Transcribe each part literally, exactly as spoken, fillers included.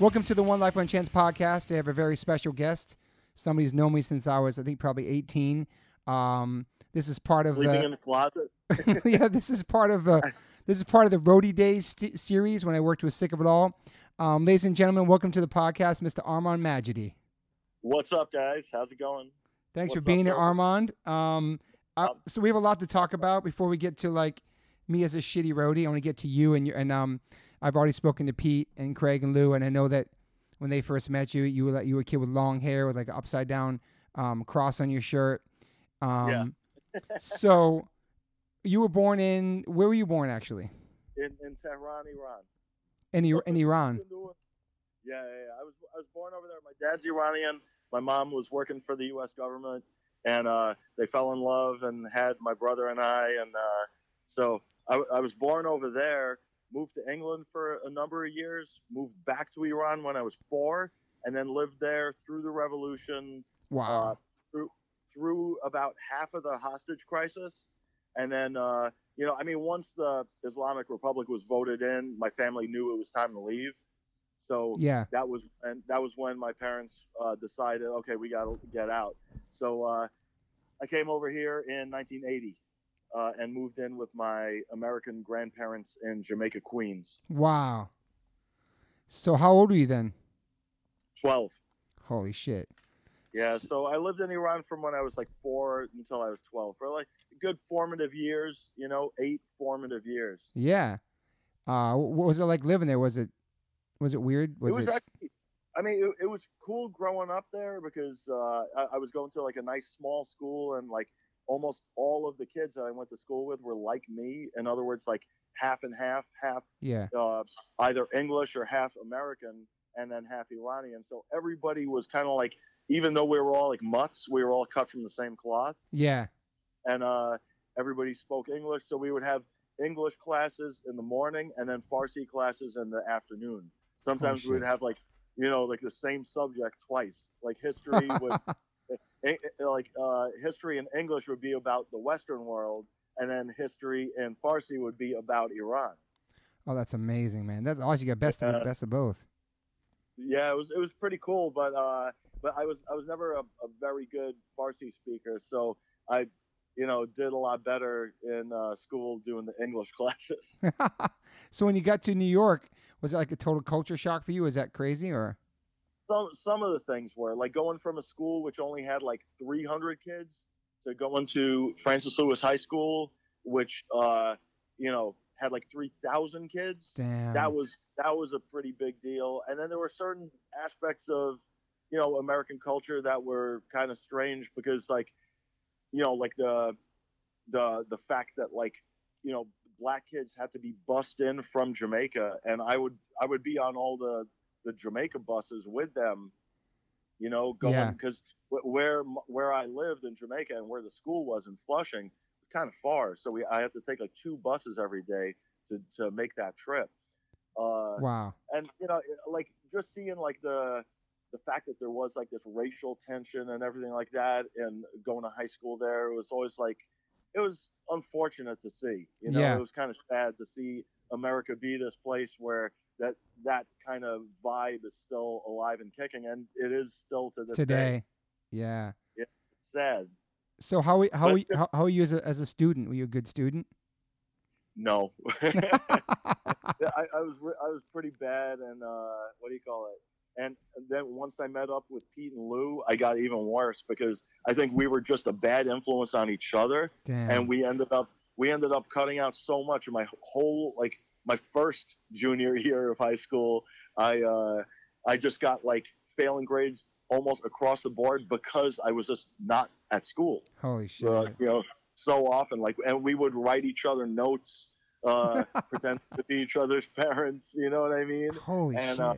Welcome to the One Life One Chance podcast. I have a very special guest. Somebody's known me since I was, I think, probably eighteen. Um, this is part of sleeping the, in the closet. yeah, this is part of uh, this is part of the Roadie Days st- series when I worked with Sick of It All. Um, ladies and gentlemen, welcome to the podcast, Mister Armand Majidi. What's up, guys? How's it going? Thanks What's for being here, Armand. Um, I, um, so we have a lot to talk about before we get to like me as a shitty roadie. I want to get to you and your, and um, I've already spoken to Pete and Craig and Lou, and I know that when they first met you, you were like you were a kid with long hair with like an upside down um, cross on your shirt. Um, yeah. So you were born in where were you born actually? In in Tehran, Iran. In, in Iran. Yeah, yeah, yeah, I was I was born over there. My dad's Iranian. My mom was working for the U S government, and uh, they fell in love and had my brother and I. And uh, so I, I was born over there, moved to England for a number of years, moved back to Iran when I was four, and then lived there through the revolution. Wow. Uh, through, through about half of the hostage crisis. And then, uh, you know, I mean, once the Islamic Republic was voted in, my family knew it was time to leave. So yeah. that was and that was when my parents uh, decided, okay, we got to get out. So uh, I came over here in nineteen eighty uh, and moved in with my American grandparents in Jamaica, Queens. Wow. So how old were you then? twelve. Holy shit. Yeah, so I lived in Iran from when I was like four until I was twelve for like good formative years, you know, eight formative years. Yeah. Uh, what was it like living there? Was it was it weird? Was it was it... actually, I mean, it, it was cool growing up there because uh, I, I was going to like a nice small school, and like almost all of the kids that I went to school with were like me. In other words, like half and half, half yeah. uh, either English or half American and then half Iranian. So everybody was kind of like, even though we were all like mutts, we were all cut from the same cloth. Yeah. And uh, everybody spoke English. So we would have English classes in the morning and then Farsi classes in the afternoon. Sometimes oh, we would have like, you know, like the same subject twice. Like history would, like uh, history in English would be about the Western world. And then history in Farsi would be about Iran. Oh, that's amazing, man. That's awesome. You got best of, uh, best of both. Yeah, it was, it was pretty cool. But, uh, But I was I was never a, a very good Farsi speaker, so I, you know, did a lot better in uh, school doing the English classes. So when you got to New York, was it like a total culture shock for you? Is that crazy or? Some some of the things were like going from a school which only had like three hundred kids to going to Francis Lewis High School, which uh, you know had like three thousand kids. Damn. That was that was a pretty big deal. And then there were certain aspects of, you know, American culture that were kind of strange because, like, you know, like the the the fact that, like, you know, black kids had to be bussed in from Jamaica, and I would I would be on all the the Jamaica buses with them, you know, going because yeah. where where I lived in Jamaica and where the school was in Flushing was kind of far, so we I had to take like two buses every day to to make that trip. Uh, wow! And you know, like just seeing like the the fact that there was like this racial tension and everything like that, and going to high school there, it was always like, it was unfortunate to see, you know, yeah. It was kind of sad to see America be this place where that, that kind of vibe is still alive and kicking. And it is still to this today. Day. Yeah. It's sad. So how, how, but, how, how are you as a, as a student? Were you a good student? No, I, I was, I was pretty bad. And, uh, what do you call it? And then once I met up with Pete and Lou, I got even worse because I think we were just a bad influence on each other. Damn. And we ended up we ended up cutting out so much of my whole like my first junior year of high school. I uh, I just got like failing grades almost across the board because I was just not at school. Holy shit! Uh, you know, so often like, and we would write each other notes, uh, pretend to be each other's parents. You know what I mean? Holy and, shit! Uh,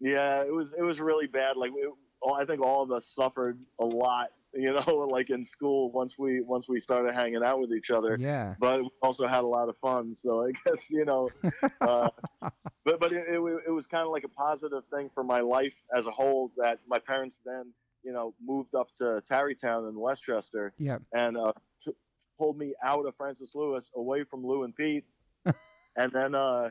Yeah, it was it was really bad. Like, it, all, I think all of us suffered a lot, you know, like in school once we once we started hanging out with each other. Yeah. But we also had a lot of fun, so I guess, you know. uh, but but it, it, it was kind of like a positive thing for my life as a whole that my parents then, you know, moved up to Tarrytown in Westchester. Yeah. And uh, t- pulled me out of Francis Lewis, away from Lou and Pete, and then uh,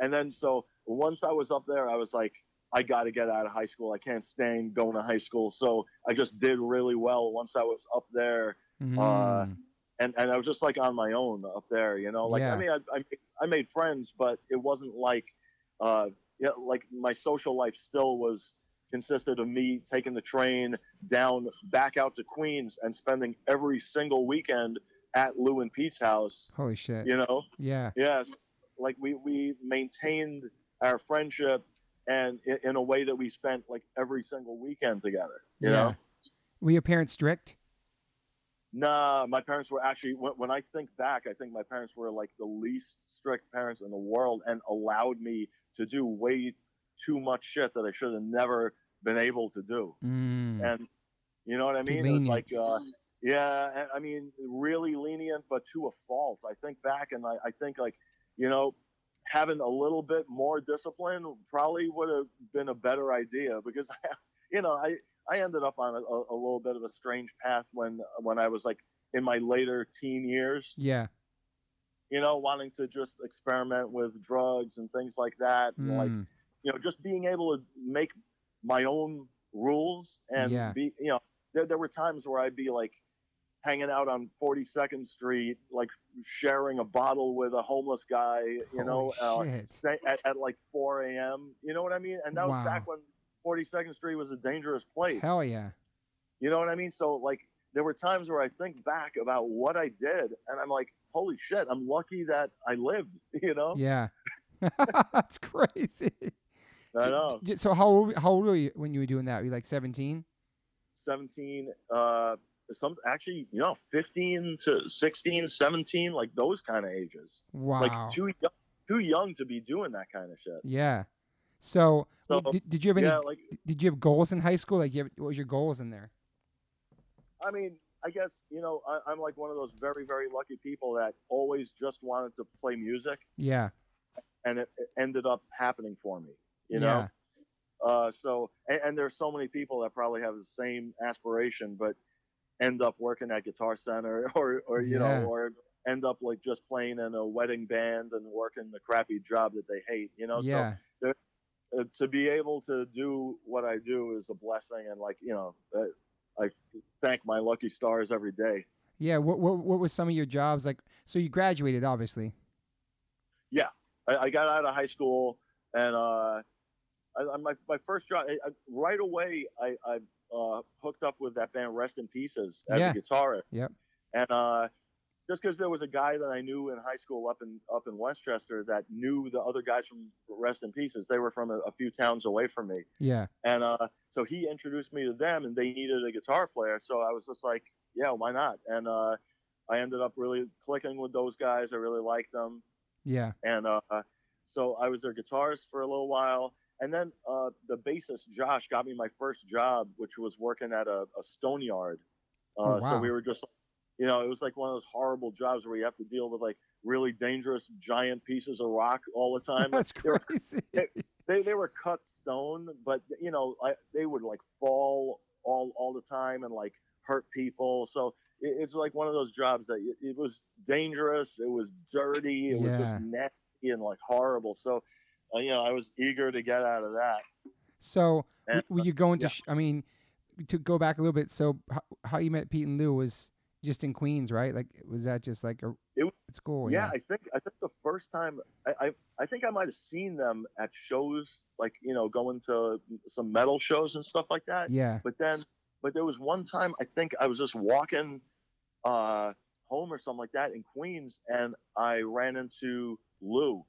and then so once I was up there, I was like, I got to get out of high school. I can't stand going to high school. So I just did really well once I was up there. Mm. Uh, and, and I was just like on my own up there, you know, like, yeah. I mean, I, I, I made friends, but it wasn't like, uh, yeah, like my social life still was consisted of me taking the train down back out to Queens and spending every single weekend at Lou and Pete's house. Holy shit. You know? Yeah. Yes. Yeah, so, like we, we maintained our friendship and in, in a way that we spent like every single weekend together, you yeah. know? Were your parents strict? Nah, my parents were actually, when, when I think back, I think my parents were like the least strict parents in the world and allowed me to do way too much shit that I should have never been able to do. Mm. And you know what I mean? It was like, uh, yeah, I mean, really lenient, but to a fault. I think back and I, I think like, you know, having a little bit more discipline probably would have been a better idea because, I, you know, I, I ended up on a, a little bit of a strange path when, when I was like in my later teen years. Yeah. You know, wanting to just experiment with drugs and things like that. Mm. And like, you know, just being able to make my own rules and yeah. be, you know, there, there were times where I'd be like hanging out on forty-second Street, like sharing a bottle with a homeless guy, you Holy know, uh, at, at like four a.m. You know what I mean? And that wow. was back when forty-second Street was a dangerous place. Hell yeah. You know what I mean? So like there were times where I think back about what I did and I'm like, holy shit, I'm lucky that I lived, you know? Yeah. That's crazy. I know. So how old, how old were you when you were doing that? Were you like seventeen? seventeen, uh, some actually, you know, fifteen to sixteen, seventeen, like those kind of ages. Wow. Like too, too young to be doing that kind of shit. Yeah. So, so did, did you have any, yeah, like, did you have goals in high school? Like you have, what was your goals in there? I mean, I guess, you know, I, I'm like one of those very, very lucky people that always just wanted to play music. Yeah. And it, it ended up happening for me, you know? Yeah. Uh, so, and, and there's so many people that probably have the same aspiration, but end up working at Guitar Center or, or you yeah. know, or end up like just playing in a wedding band and working the crappy job that they hate, you know? Yeah. So there, uh, to be able to do what I do is a blessing. And like, you know, uh, I thank my lucky stars every day. Yeah. What, what, what was some of your jobs like? So you graduated, obviously. Yeah. I, I got out of high school, and uh, I, I, my my first job I, I, right away. I, I uh, hooked up with that band Rest in Pieces as yeah. a guitarist. Yep. And uh, just because there was a guy that I knew in high school up in up in Westchester that knew the other guys from Rest in Pieces. They were from a, a few towns away from me. Yeah. And uh, so he introduced me to them, and they needed a guitar player. So I was just like, yeah, why not? And uh, I ended up really clicking with those guys. I really liked them. Yeah. And uh, so I was their guitarist for a little while. And then uh, the bassist, Josh, got me my first job, which was working at a, a stone yard. Uh, oh, wow. So we were just, you know, it was like one of those horrible jobs where you have to deal with like really dangerous giant pieces of rock all the time. That's like, crazy. They were, they, they, they were cut stone, but, you know, I, they would like fall all, all the time and like hurt people. So it's like one of those jobs that it was dangerous. It was dirty. It yeah. was just nasty and like horrible. So, uh, you know, I was eager to get out of that. So and, were you going to, yeah. sh- I mean, to go back a little bit. So how, how you met Pete and Lou was just in Queens, right? Like, was that just like a it, it's cool. Yeah, yeah. I think, I think the first time I, I, I think I might've seen them at shows, like, you know, going to some metal shows and stuff like that. Yeah. But then, but there was one time I think I was just walking Uh, home or something like that in Queens, and I ran into Lou.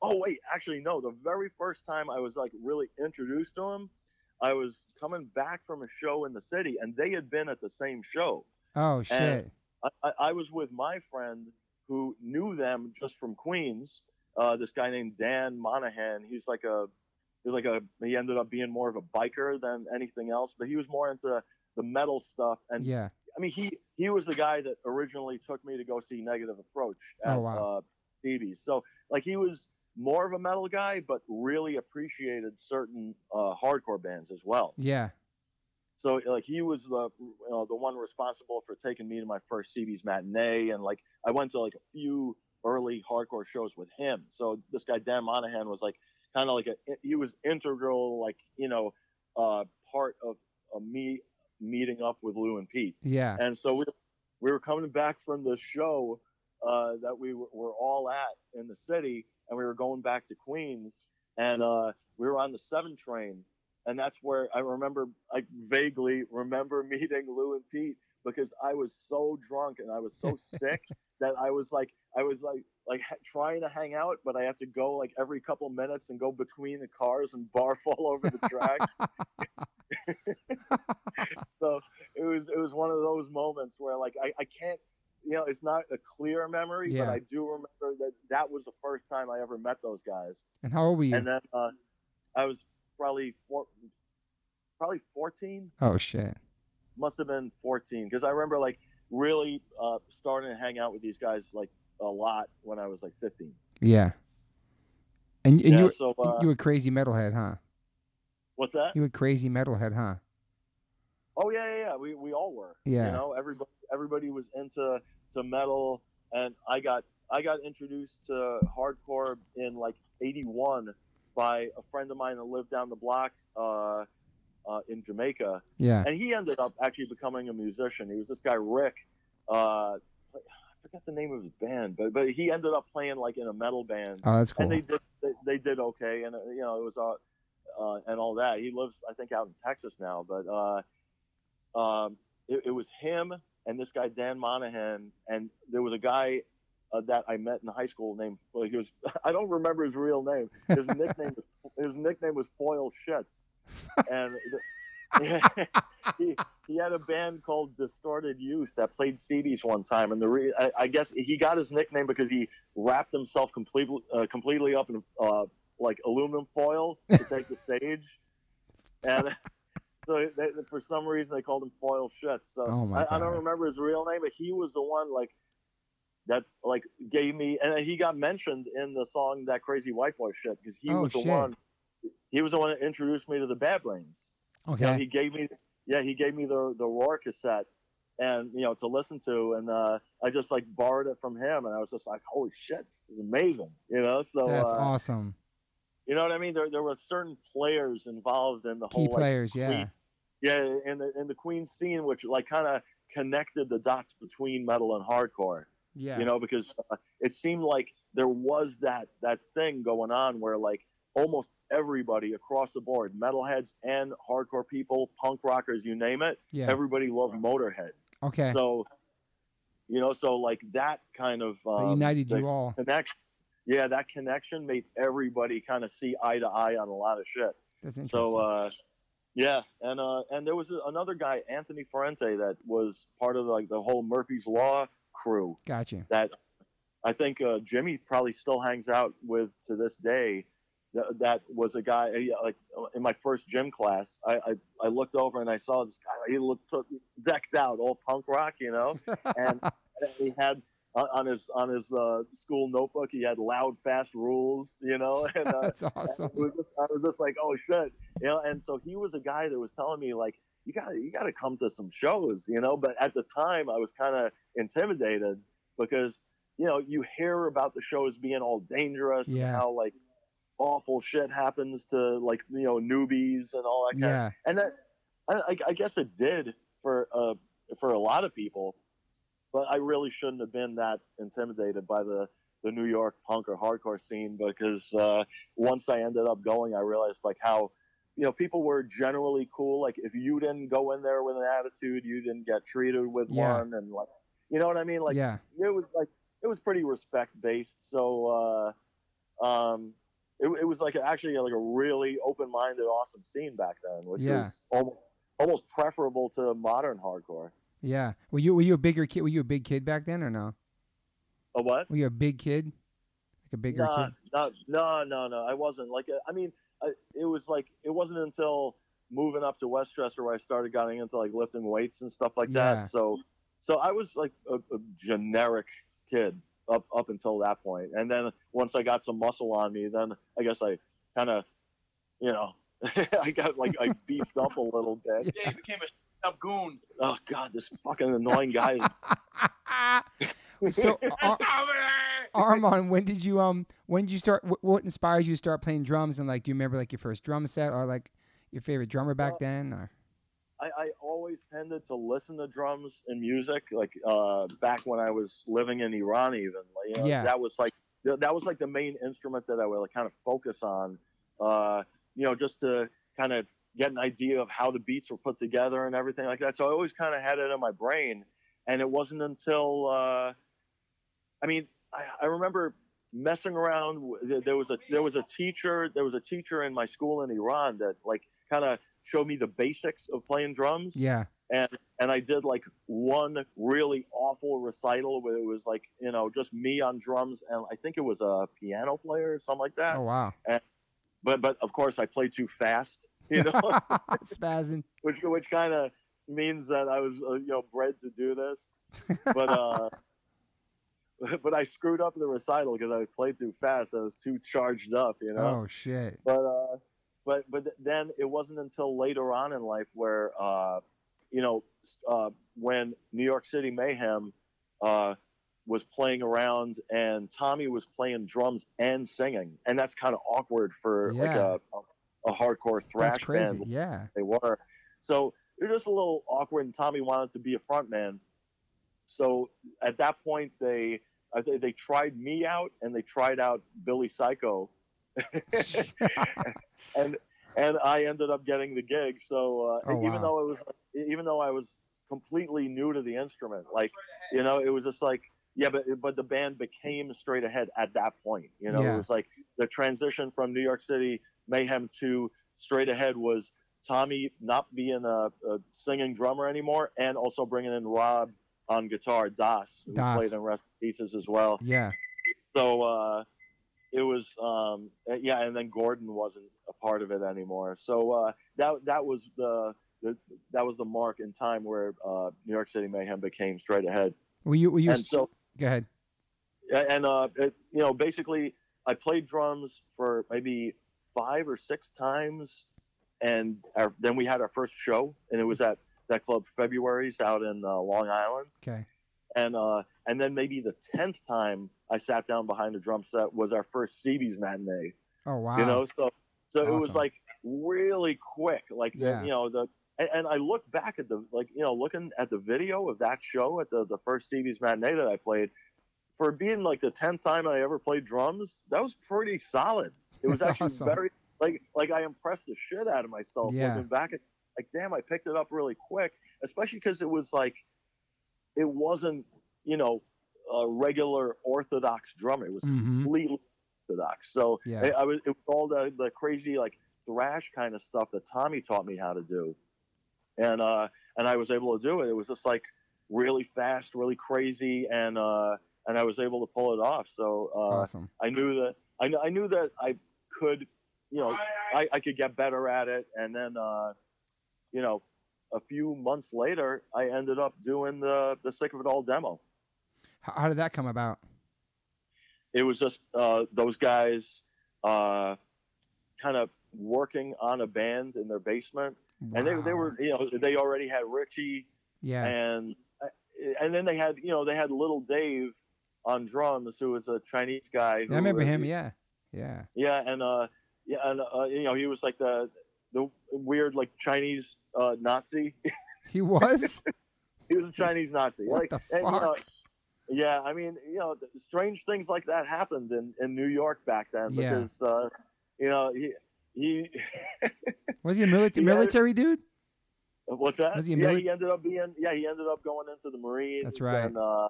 Oh wait, actually no. The very first time I was like really introduced to him, I was coming back from a show in the city, and they had been at the same show. Oh shit! And I, I, I was with my friend who knew them just from Queens. Uh, this guy named Dan Monahan. He's like a, he's like a. He ended up being more of a biker than anything else, but he was more into the metal stuff. And yeah. I mean, he, he was the guy that originally took me to go see Negative Approach at oh, wow. uh, C B's. So, like, he was more of a metal guy, but really appreciated certain uh, hardcore bands as well. Yeah. So, like, he was the you know, the one responsible for taking me to my first C B's matinee. And, like, I went to, like, a few early hardcore shows with him. So this guy, Dan Monahan, was like, kind of like a, he was integral, like, you know, uh, part of uh, me meeting up with Lou and Pete. Yeah. And so we we were coming back from the show uh, that we w- were all at in the city, and we were going back to Queens, and uh, we were on the seven train. And that's where I remember, I vaguely remember meeting Lou and Pete, because I was so drunk and I was so sick that I was like, I was like, like ha- trying to hang out, but I have to go like every couple minutes and go between the cars and barf all over the track. So it was, it was one of those moments where like, I, I can't, you know, it's not a clear memory, yeah. but I do remember that that was the first time I ever met those guys. And how old were you? And then uh, I was probably four, probably fourteen. Oh shit. Must have been fourteen, because I remember like really uh, starting to hang out with these guys like a lot when I was like fifteen. Yeah, and, and yeah, you were, so, uh, you were crazy metalhead, huh? What's that? You were crazy metalhead, huh? Oh yeah, yeah, yeah. We we all were. Yeah, you know, everybody everybody was into to metal, and I got I got introduced to hardcore in like eighty-one by a friend of mine that lived down the block. Uh, Uh, in Jamaica. Yeah. And he ended up actually becoming a musician. He was this guy, Rick. Uh, I forgot the name of his band, but but he ended up playing like in a metal band. Oh, that's cool. And they did, they, they did okay. And, you know, it was, uh, uh, and all that. He lives, I think, out in Texas now, but uh, um, it, it was him and this guy, Dan Monahan. And there was a guy uh, that I met in high school named, well, he was, I don't remember his real name. His nickname, his nickname was Foil Shits. And he, he had a band called Distorted Youth that played C Ds one time, and the re, I, I guess he got his nickname because he wrapped himself completely uh, completely up in uh, like aluminum foil to take the stage, and so they, for some reason they called him Foil Shits. So oh my God. I, I don't remember his real name, but he was the one like that like gave me, and he got mentioned in the song That Crazy White Boy Shit, because he oh, was the shit. one. He was the one that introduced me to the Bad Brains. Okay. You know, he gave me, yeah, he gave me the the Roar cassette, and you know, to listen to, and uh, I just like borrowed it from him, and I was just like, holy shit, this is amazing, you know. So that's uh, awesome. You know what I mean? There there were certain players involved in the whole key like, players, Queen, yeah, yeah, in the in the Queen scene, which like kind of connected the dots between metal and hardcore. Yeah. You know, because uh, it seemed like there was that that thing going on where like almost everybody across the board, metalheads and hardcore people, punk rockers, you name it, yeah. everybody loved Motorhead. Okay. So, you know, so like that kind of... Um, united you all. Connection, yeah, that connection made everybody kind of see eye to eye on a lot of shit. That's interesting. So, uh, yeah, and uh, and there was another guy, Anthony Ferrante, that was part of like the whole Murphy's Law crew. Gotcha. That I think uh, Jimmy probably still hangs out with to this day. That was a guy, like in my first gym class, I, I, I looked over and I saw this guy, he looked decked out, all punk rock, you know, and he had on his on his uh, school notebook, he had Loud Fast Rules, you know, and uh, that's awesome. And was just, I was just like, oh shit, you know, and so he was a guy that was telling me like, you gotta, you gotta come to some shows, you know, but at the time I was kind of intimidated because, you know, you hear about the shows being all dangerous yeah. and how like, awful shit happens to like, you know, newbies and all that kind yeah. of, and that I, I guess it did for uh for a lot of people, but I really shouldn't have been that intimidated by the the New York punk or hardcore scene, because uh once I ended up going, I realized like how, you know, people were generally cool. Like if you didn't go in there with an attitude, you didn't get treated with yeah. one, and like, you know what I mean, like yeah. it was like it was pretty respect based. So uh um It, it was like actually like a really open-minded, awesome scene back then, which yeah. is almost, almost preferable to modern hardcore. Yeah. Were you were you a bigger kid? Were you a big kid back then, or no? A what? Were you a big kid? Like a bigger nah, kid? Not, no, no, no. I wasn't. Like I mean, I, it was like it wasn't until moving up to Westchester where I started getting into like lifting weights and stuff like yeah. that. So, so I was like a, a generic kid. Up up until that point, and then once I got some muscle on me, then I guess I kind of, you know, I got like I beefed up a little bit. Yeah, you became a up goon. Oh God, this fucking annoying guy. Is... so, uh, Armand, when did you um when did you start wh- what inspired you to start playing drums, and like do you remember like your first drum set or like your favorite drummer back uh, then or I, I always tended to listen to drums and music, like uh, back when I was living in Iran, even. Like, you know, yeah. That was like that was like the main instrument that I would like, kind of focus on, uh, you know, just to kind of get an idea of how the beats were put together and everything like that. So I always kind of had it in my brain, and it wasn't until uh, I mean, I, I remember messing around. There was a there was a teacher there was a teacher in my school in Iran that like kind of showed me the basics of playing drums. Yeah. And and I did like one really awful recital where it was like, you know, just me on drums, and I think it was a piano player or something like that. Oh wow. And, but but of course I played too fast, you know. Spazzing. Which which kind of means that I was uh, you know, bred to do this. But uh but I screwed up the recital because I played too fast. I was too charged up, you know. Oh shit. But uh But but then it wasn't until later on in life where, uh, you know, uh, when New York City Mayhem uh, was playing around and Tommy was playing drums and singing. And that's kind of awkward for yeah. like a, a, a hardcore thrash band. Yeah, they were. So they're just a little awkward, and Tommy wanted to be a front man. So at that point, they they tried me out, and they tried out Billy Psycho. and and I ended up getting the gig. So uh, oh, even wow. though it was, even though I was completely new to the instrument, like you know, it was just like yeah, but but the band became Straight Ahead at that point. You know, yeah. It was like the transition from New York City Mayhem to Straight Ahead was Tommy not being a, a singing drummer anymore, and also bringing in Rob on guitar, Das, who Das. played in Rest in Pieces as well. Yeah. So. Uh, It was, um, yeah, and then Gordon wasn't a part of it anymore. So uh, that that was the, the that was the mark in time where uh, New York City Mayhem became Straight Ahead. Were you? Were you? And so, go ahead. And uh, it, you know, basically, I played drums for maybe five or six times, and our, then we had our first show, and it was at that club February's out in uh, Long Island. Okay. And uh, and then maybe the tenth time I sat down behind a drum set was our first C B's matinee. Oh wow! You know, so so awesome. It was like really quick, like yeah. the, you know the. And, and I look back at the like you know looking at the video of that show at the the first C B's matinee that I played, for being like the tenth time I ever played drums. That was pretty solid. It was That's actually awesome. very like like I impressed the shit out of myself yeah. looking back at like damn I picked it up really quick, especially because it was like. It wasn't, you know, a regular orthodox drummer. It was mm-hmm. completely orthodox. So yeah. it, I was, it was all the, the crazy, like, thrash kind of stuff that Tommy taught me how to do. And uh, and I was able to do it. It was just, like, really fast, really crazy, and uh, and I was able to pull it off. So uh, awesome. I knew that I, I knew that I could, you know, I, I could get better at it. And then, uh, you know, a few months later, I ended up doing the, the Sick of It All demo. How did that come about? It was just uh, those guys uh, kind of working on a band in their basement. Wow. And they they were, you know, they already had Richie. Yeah. And and then they had, you know, they had Little Dave on drums, who was a Chinese guy. Who I remember was, him, yeah. Yeah. Yeah, and, uh, yeah, and uh, you know, he was like the... the weird, like, Chinese uh, Nazi. He was? He was a Chinese Nazi. What like, the fuck? And, you know, yeah, I mean, you know, strange things like that happened in, in New York back then because, yeah. uh, you know, he... he was he a milita- he military ended, dude? What's that? Was he a mili- yeah, he ended up being... Yeah, he ended up going into the Marines. That's right. And, uh,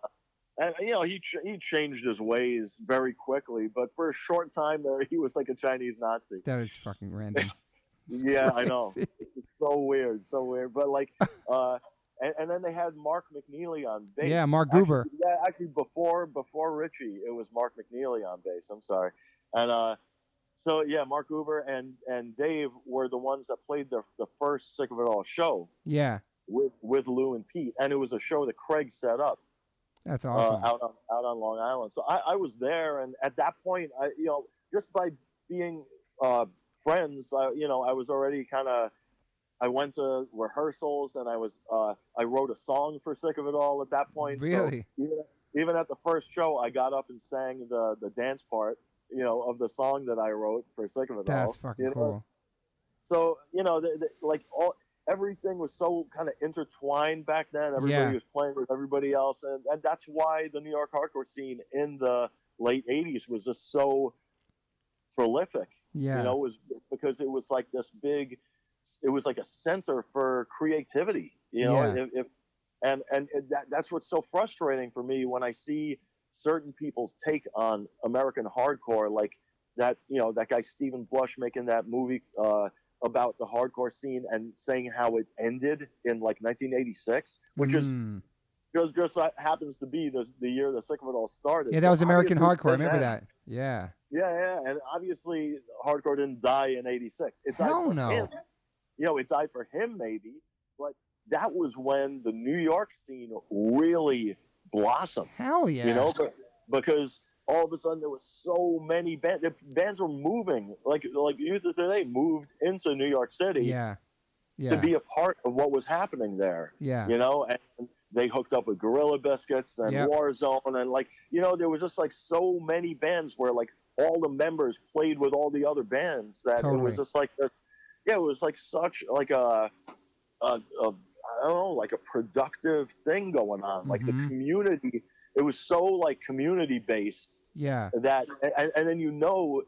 and you know, he ch- he changed his ways very quickly, but for a short time there, he was like a Chinese Nazi. That is fucking random. Yeah, I know. It's so weird, so weird. But like, uh, and, and then they had Mark McNeely on bass. Yeah, Mark Gruber. Actually, yeah, actually, before before Richie, it was Mark McNeely on bass. I'm sorry. And uh, so yeah, Mark Gruber and, and Dave were the ones that played the the first Sick of It All show. Yeah. With with Lou and Pete, and it was a show that Craig set up. That's awesome. Uh, out on out on Long Island. So I, I was there, and at that point, I you know just by being. Uh, friends, I, you know, I was already kind of, I went to rehearsals and I was, uh, I wrote a song for Sick of It All at that point. Really? So, yeah, even at the first show, I got up and sang the, the dance part, you know, of the song that I wrote for Sick of It All. That's fucking cool. So, you know, the, the, like, all everything was so kind of intertwined back then. Everybody yeah. was playing with everybody else. And, and that's why the New York hardcore scene in the late eighties was just so prolific. Yeah. You know, it was because it was like this big, it was like a center for creativity, you know, yeah. if, if, and, and that, that's what's so frustrating for me when I see certain people's take on American hardcore, like that, you know, that guy Stephen Blush making that movie uh, about the hardcore scene and saying how it ended in like nineteen eighty-six, which mm. is just, just happens to be the, the year the Sick of It All started. Yeah, that so was American hardcore. I remember that. that. Yeah. Yeah, yeah, and obviously hardcore didn't die in eighty-six. It died Hell for no. him. You know, it died for him maybe, but that was when the New York scene really blossomed. Hell yeah. You know, because all of a sudden there was so many bands. Bands were moving, like like Youth of Today moved into New York City yeah. Yeah. to be a part of what was happening there. Yeah. You know, and they hooked up with Gorilla Biscuits and yep. Warzone, and like, you know, there was just like so many bands where like all the members played with all the other bands that totally. It was just like, the, yeah, it was like such like a, a, a, I don't know, like a productive thing going on. Like mm-hmm. the community, it was so like community based. Yeah. That, and, and then, you know,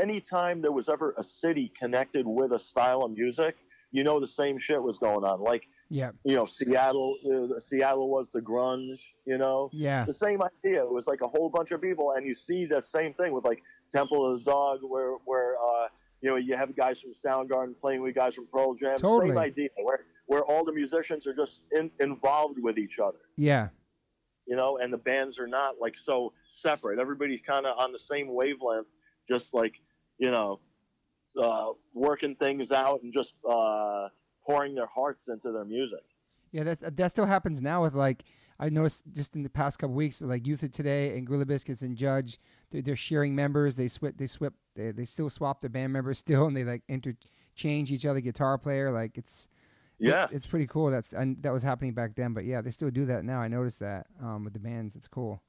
anytime there was ever a city connected with a style of music, you know, the same shit was going on. Like, yeah, you know, Seattle, uh, Seattle was the grunge, you know, yeah, the same idea. It was like a whole bunch of people, and you see the same thing with like Temple of the Dog, where where uh, you know, you have guys from Soundgarden playing with guys from Pearl Jam. Totally. Same idea, where where all the musicians are just in, involved with each other. Yeah, you know, and the bands are not like so separate. Everybody's kind of on the same wavelength, just like, you know, uh, working things out and just. Uh, pouring their hearts into their music. Yeah, that's, that still happens now with, like, I noticed just in the past couple of weeks, like Youth of Today and Gorilla Biscuits and Judge, they're, they're sharing members. They swip, they swip, they, they still swap their band members still, and they like interchange each other guitar player. Like it's, yeah, it, it's pretty cool. That's and that was happening back then, but yeah, they still do that now. I noticed that um, with the bands, it's cool.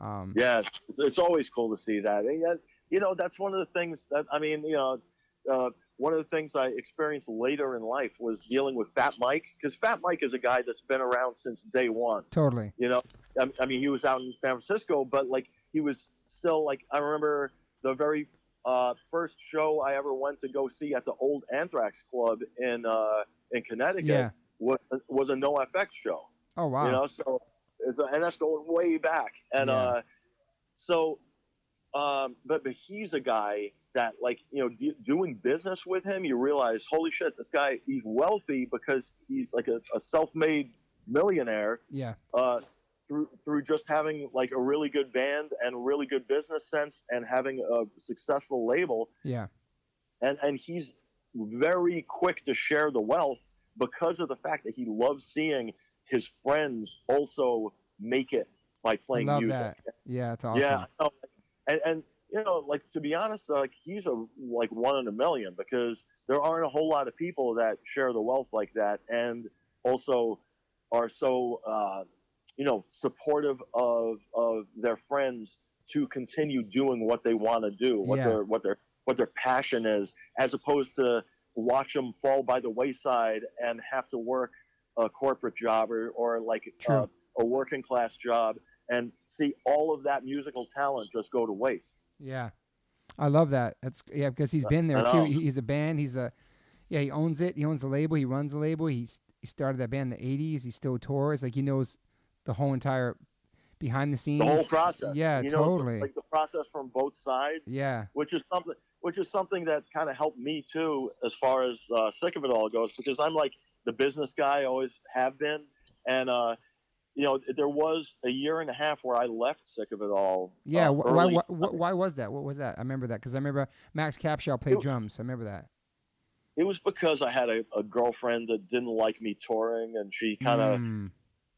Um, yeah, it's, it's always cool to see that. And, you know, that's one of the things that I mean, you know. Uh, One of the things I experienced later in life was dealing with Fat Mike, because Fat Mike is a guy that's been around since day one. Totally. You know, I mean, he was out in San Francisco, but like he was still like, I remember the very uh, first show I ever went to go see at the old Anthrax Club in uh, in Connecticut yeah. was, was a NoFX show. Oh, wow. You know, so, it's a, and that's going way back. And yeah. uh, so, um, but, but he's a guy that, like, you know, d- doing business with him, you realize, holy shit, this guy, he's wealthy because he's like a, a self-made millionaire. Yeah. Uh, through through just having like a really good band and really good business sense and having a successful label. Yeah. And and he's very quick to share the wealth because of the fact that he loves seeing his friends also make it by playing Love music. That. Yeah, it's awesome. Yeah, no, and and. You know, like, to be honest, like he's a like one in a million, because there aren't a whole lot of people that share the wealth like that, and also are so uh, you know, supportive of of their friends to continue doing what they want to do, what yeah. their what their what their passion is, as opposed to watch them fall by the wayside and have to work a corporate job or or like uh, a working class job and see all of that musical talent just go to waste. Yeah, I love that. That's yeah, because he's been there too. He's a band. He's a yeah. He owns it. He owns the label. He runs the label. He's, he started that band in the eighties. He still tours. Like, he knows the whole entire behind the scenes. The whole process. Yeah, you totally. Know, like the process from both sides. Yeah, which is something which is something that kind of helped me too, as far as uh, Sick of It All goes, because I'm like the business guy. I always have been, and uh, you know, there was a year and a half where I left Sick of It All. Yeah, uh, why, why, why, why was that? What was that? I remember that, because I remember Max Capshaw played it, drums. I remember that. It was because I had a, a girlfriend that didn't like me touring, and she kind of, mm.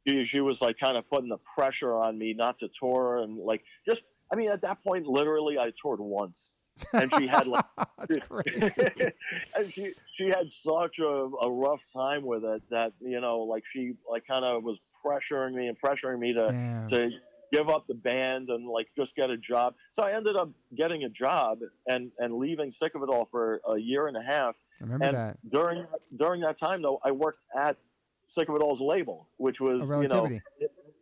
she, she was like kind of putting the pressure on me not to tour, and like just, I mean, at that point, literally, I toured once. And she had like, That's crazy. and she she had such a, a rough time with it that, you know, like she like kind of was pressuring me and pressuring me to Damn. to give up the band and like just get a job. So I ended up getting a job and, and leaving Sick of It All for a year and a half. I remember and that. During during that time though, I worked at Sick of It All's label, which was oh, you know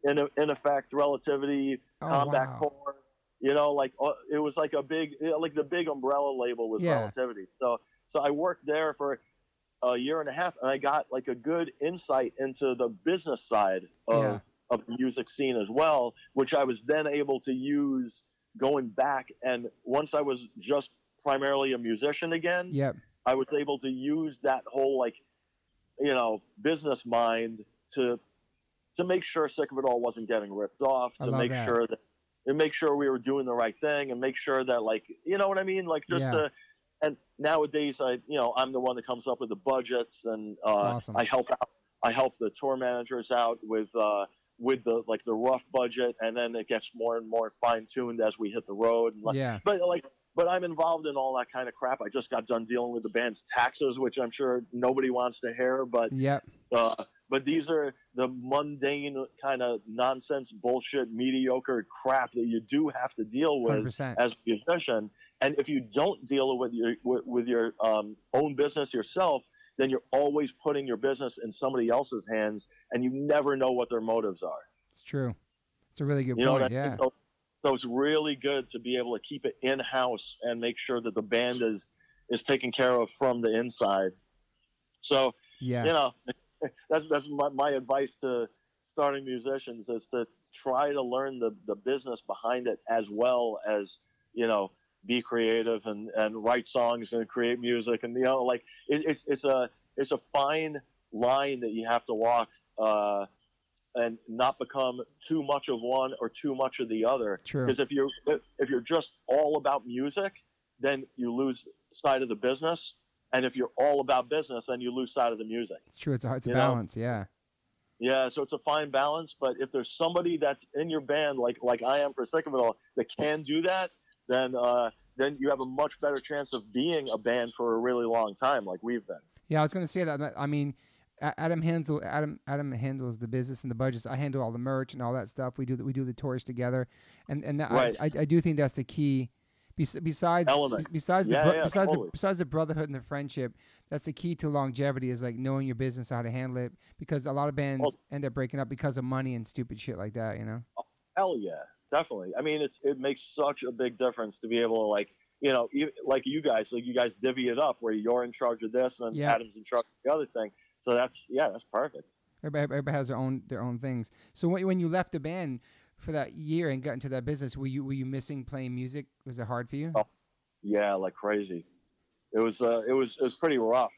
in a, in effect Relativity, oh, Combat wow. Core. You know, like it was like a big like the big umbrella label was yeah. Relativity. So so I worked there for a year and a half, and I got like a good insight into the business side of. Yeah. of the music scene as well, which I was then able to use going back. And once I was just primarily a musician again, yep. I was able to use that whole, like, you know, business mind to, to make sure Sick of It All wasn't getting ripped off, to make that. sure that and make sure we were doing the right thing and make sure that, like, you know what I mean? Like just yeah. to, and nowadays I, you know, I'm the one that comes up with the budgets and, uh, awesome. I help out, I help the tour managers out with, uh, with the like the rough budget, and then it gets more and more fine tuned as we hit the road. And like, yeah. But like, but I'm involved in all that kind of crap. I just got done dealing with the band's taxes, which I'm sure nobody wants to hear. But yeah. Uh, but these are the mundane kind of nonsense, bullshit, mediocre crap that you do have to deal with one hundred percent as a musician. And if you don't deal with your with, with your um, own business yourself, then you're always putting your business in somebody else's hands, and you never know what their motives are. It's true. It's a really good you point, know what I yeah. mean? So, so it's really good to be able to keep it in-house and make sure that the band is is taken care of from the inside. So, yeah. you know, that's that's my, my advice to starting musicians is to try to learn the, the business behind it as well as, you know, be creative and, and write songs and create music. And, you know, like it, it's, it's a, it's a fine line that you have to walk, uh, and not become too much of one or too much of the other. True. Because if you're, if you're just all about music, then you lose sight of the business. And if you're all about business, then you lose sight of the music. It's true. It's a, it's a balance. Know? Yeah. Yeah, so it's a fine balance, but if there's somebody that's in your band, like, like I am for Sick of It All, that can do that, then uh, then you have a much better chance of being a band for a really long time, like we've been. Yeah, I was going to say that. I mean, Adam handles Adam Adam handles the business and the budgets. I handle all the merch and all that stuff. We do the, we do the tours together, and and that, right. I, I I do think that's the key. Besides, Element. besides, the, yeah, bro- yeah, besides, totally. the, besides the brotherhood and the friendship, that's the key to longevity is like knowing your business, how to handle it. Because a lot of bands well, end up breaking up because of money and stupid shit like that. You know? Hell yeah. Definitely. I mean, it's it makes such a big difference to be able to like, you know, even, like you guys, like you guys divvy it up where you're in charge of this and yeah. Adam's in charge of the other thing. So that's yeah, that's perfect. Everybody, everybody has their own their own things. So when when you left the band for that year and got into that business, were you were you missing playing music? Was it hard for you? Oh, yeah, like crazy. It was uh, it was it was pretty rough,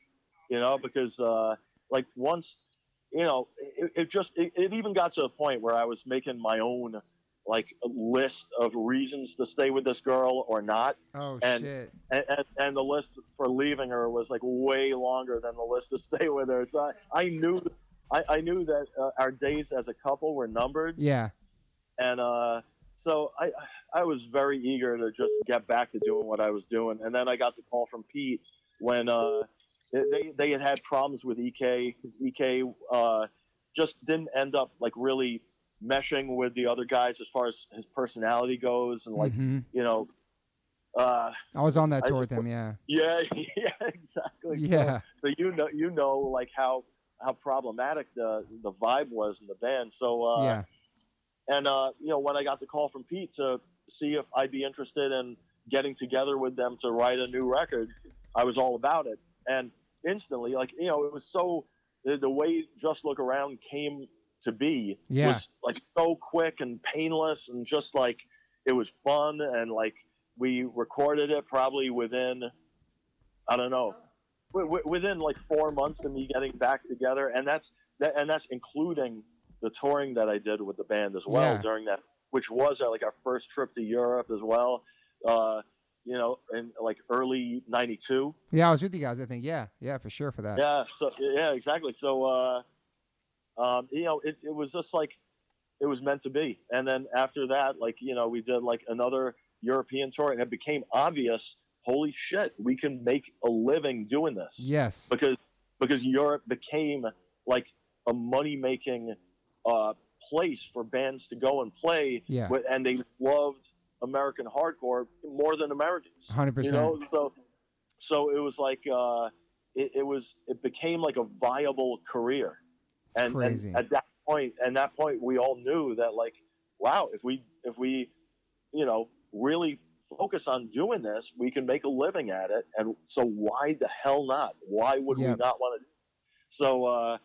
you know, because uh, like once, you know, it, it just it, it even got to a point where I was making my own. Like a list of reasons to stay with this girl or not. Oh and, shit! And, and and the list for leaving her was like way longer than the list to stay with her. So I, I knew, I, I knew that uh, our days as a couple were numbered. Yeah. And uh, so I I was very eager to just get back to doing what I was doing. And then I got the call from Pete when uh they they had had problems with E K. E K uh just didn't end up like really. Meshing with the other guys as far as his personality goes and like mm-hmm. you know uh I was on that tour I, with him yeah yeah yeah exactly yeah so, so you know you know like how how problematic the the vibe was in the band so uh yeah. and uh you know when I got the call from Pete to see if I'd be interested in getting together with them to write a new record, I was all about it. And instantly, like, you know, it was so the, the way Just Look Around came to be yeah. was like so quick and painless and just like it was fun. And like we recorded it probably within I don't know w- within like four months of me getting back together, and that's that, and that's including the touring that I did with the band as well yeah. during that, which was like our first trip to Europe as well, uh you know, in like early ninety-two. Yeah, I was with you guys, I think. Yeah, yeah, for sure for that. Yeah, so yeah, exactly. So uh Um, you know, it, it was just like, it was meant to be. And then after that, like, you know, we did like another European tour, and it became obvious, holy shit, we can make a living doing this. Yes. Because, because Europe became like a money making, uh, place for bands to go and play. Yeah. With, and they loved American hardcore more than Americans. one hundred percent. You know, so so it was like uh, it, it was it became like a viable career. It's and, crazy. And at that point, and that point, we all knew that like, wow, if we if we, you know, really focus on doing this, we can make a living at it. And so why the hell not? Why would yep. we not want to? So, uh,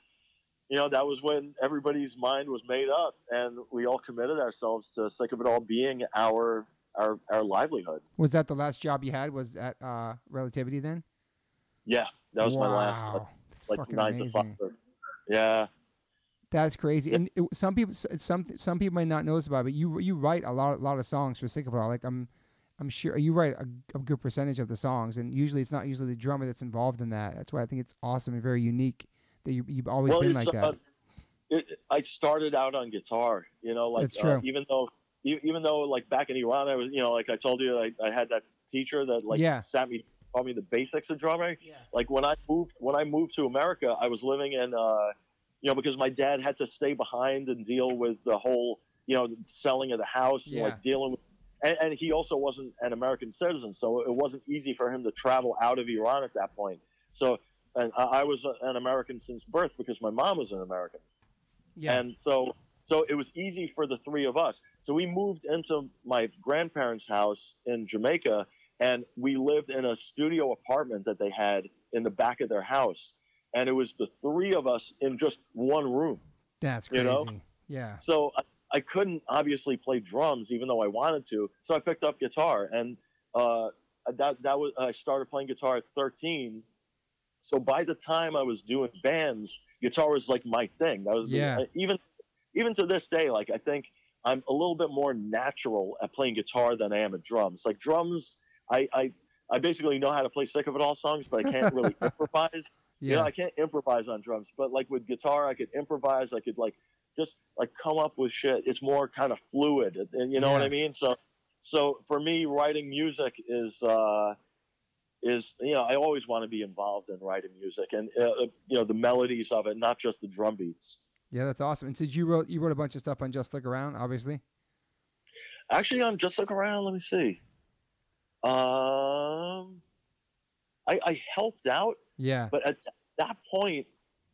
you know, that was when everybody's mind was made up and we all committed ourselves to Sick of It All being our, our, our livelihood. Was that the last job you had was at, uh, Relativity then? Yeah. That was wow. my last, like, that's like fucking nine amazing. To five. Yeah. That's crazy, and it, some people, some some people might not notice about it. But you you write a lot, a lot of songs for Sick of It All. Like I'm, I'm sure you write a, a good percentage of the songs, and usually it's not usually the drummer that's involved in that. That's why I think it's awesome and very unique that you, you've always well, been like uh, that. It, I started out on guitar, you know, like that's true. Uh, even though even though like back in Iran, I was, you know, like I told you, I, I had that teacher that like yeah. sat me taught me the basics of drumming. Yeah. Like when I moved when I moved to America, I was living in. Uh, You know, because my dad had to stay behind and deal with the whole, you know, selling of the house, yeah. like dealing with, and, and he also wasn't an American citizen, so it wasn't easy for him to travel out of Iran at that point. So, and I was an American since birth because my mom was an American, yeah. And so, so it was easy for the three of us. So we moved into my grandparents' house in Jamaica, and we lived in a studio apartment that they had in the back of their house. And it was the three of us in just one room. That's crazy. You know? Yeah. So I, I couldn't obviously play drums, even though I wanted to. So I picked up guitar, and uh, that that was I started playing guitar at thirteen. So by the time I was doing bands, guitar was like my thing. That was yeah. even even to this day. Like I think I'm a little bit more natural at playing guitar than I am at drums. Like drums, I I, I basically know how to play Sick of It All songs, but I can't really improvise. Yeah. You know, I can't improvise on drums, but like with guitar, I could improvise. I could like just like come up with shit. It's more kind of fluid, and you know yeah. what I mean. So, so for me, writing music is uh, is you know I always want to be involved in writing music and uh, you know the melodies of it, not just the drum beats. Yeah, that's awesome. And so you wrote you wrote a bunch of stuff on Just Look Around, obviously. Actually, on Just Look Around, let me see. Um, I I helped out. Yeah. But at that point,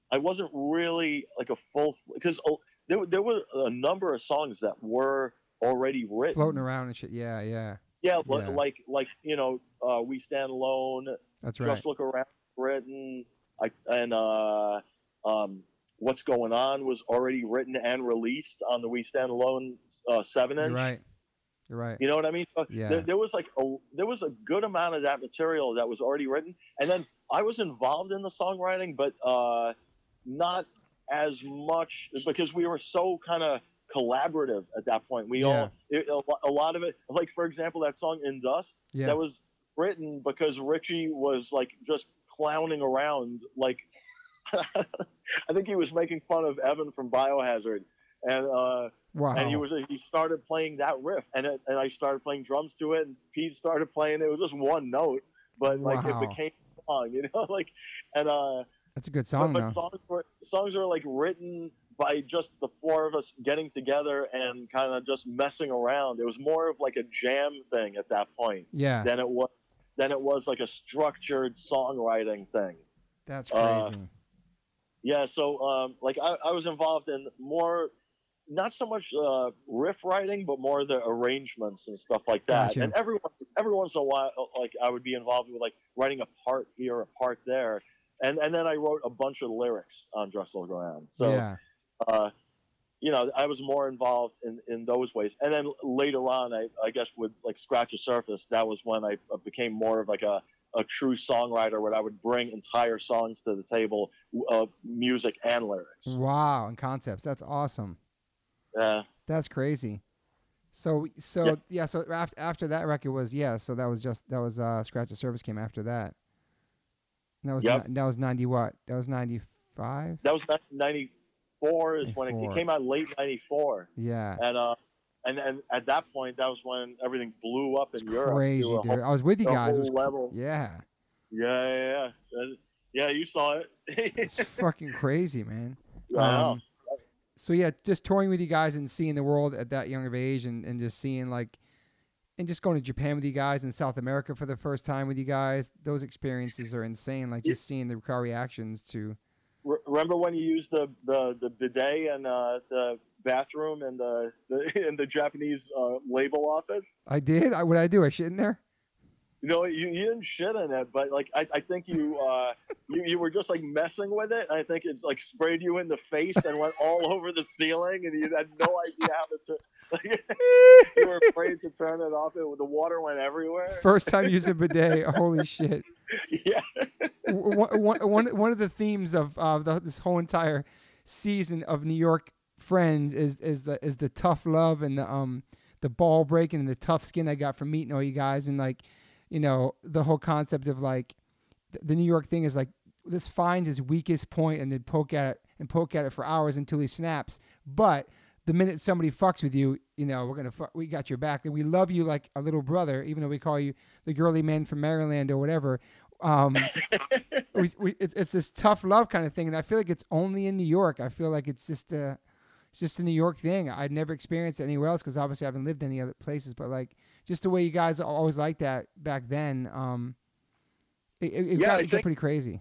I wasn't really like a full because there there were a number of songs that were already written, floating around and shit. Yeah, yeah. Yeah, yeah. like like you know, uh, We Stand Alone. That's right. Just Look Around, written. I and uh, um, What's Going On was already written and released on the We Stand Alone uh, seven inch. You're right. You're right. You know what I mean? So yeah. There, there was like a there was a good amount of that material that was already written, and then. I was involved in the songwriting, but uh, not as much because we were so kind of collaborative at that point. We yeah. all, it, a lot of it, like for example, that song "In Dust" yeah. that was written because Richie was like just clowning around. Like, I think he was making fun of Evan from Biohazard, and uh, wow. and he was he started playing that riff, and it, and I started playing drums to it, and Pete started playing. It was just one note, but like wow. it became. Song, you know, like, and uh, that's a good song. But, but songs were songs were like written by just the four of us getting together and kind of just messing around. It was more of like a jam thing at that point, yeah. Than it was, than it was like a structured songwriting thing. That's crazy. Uh, yeah, so um, like I, I was involved in more, not so much uh, riff writing, but more the arrangements and stuff like that. Gotcha. And every once, every once in a while, like I would be involved with like writing a part here, a part there, and and then I wrote a bunch of lyrics on Just Look Around. So, yeah. uh, you know, I was more involved in, in those ways. And then later on, I, I guess with like Scratch the Surface, that was when I became more of like a, a true songwriter, where I would bring entire songs to the table, uh, music and lyrics. Wow, and concepts. That's awesome. Yeah, that's crazy. So, so yeah. yeah, so after after that record was yeah, so that was just that was uh, Scratch the Surface came after that. And that was yep. ni- that was ninety what? That was ninety five. That was ninety four is ninety-four. When it, it came out late ninety four. Yeah, and uh, and and at that point, that was when everything blew up in Europe. Crazy, dude! Whole, I was with you guys. It was level. Yeah. Yeah, yeah, yeah, yeah. You saw it. It's fucking crazy, man. Um, I know. so yeah, just touring with you guys and seeing the world at that young of age, and, and just seeing like, and just going to Japan with you guys and South America for the first time with you guys. Those experiences are insane. Like just seeing the crowd reactions to. Remember when you used the, the, the bidet and uh, the bathroom and the, the in the Japanese uh, label office? I did. I, what did I do? I shit in there. You know, you, you didn't shit in it, but like I, I think you, uh, you you were just like messing with it. I think it like sprayed you in the face and went all over the ceiling, and you had no idea how to. T- like, you were afraid to turn it off. It, the water went everywhere. First time using a bidet. Holy shit! Yeah. one, one, one of the themes of uh, the, this whole entire season of New York Friends is is the is the tough love and the um the ball breaking and the tough skin I got from meeting all you guys, and like. You know, the whole concept of like the New York thing is like, this finds his weakest point and then poke at it and poke at it for hours until he snaps. But the minute somebody fucks with you, you know, we're going to fuck, we got your back. We love you like a little brother, even though we call you the girly man from Maryland or whatever. Um, we, we, it's, it's this tough love kind of thing. And I feel like it's only in New York. I feel like it's just a, it's just a New York thing. I'd never experienced it anywhere else because obviously I haven't lived in any other places, but like, just the way you guys always liked that back then, um, it, it, yeah, got, it think, got pretty crazy.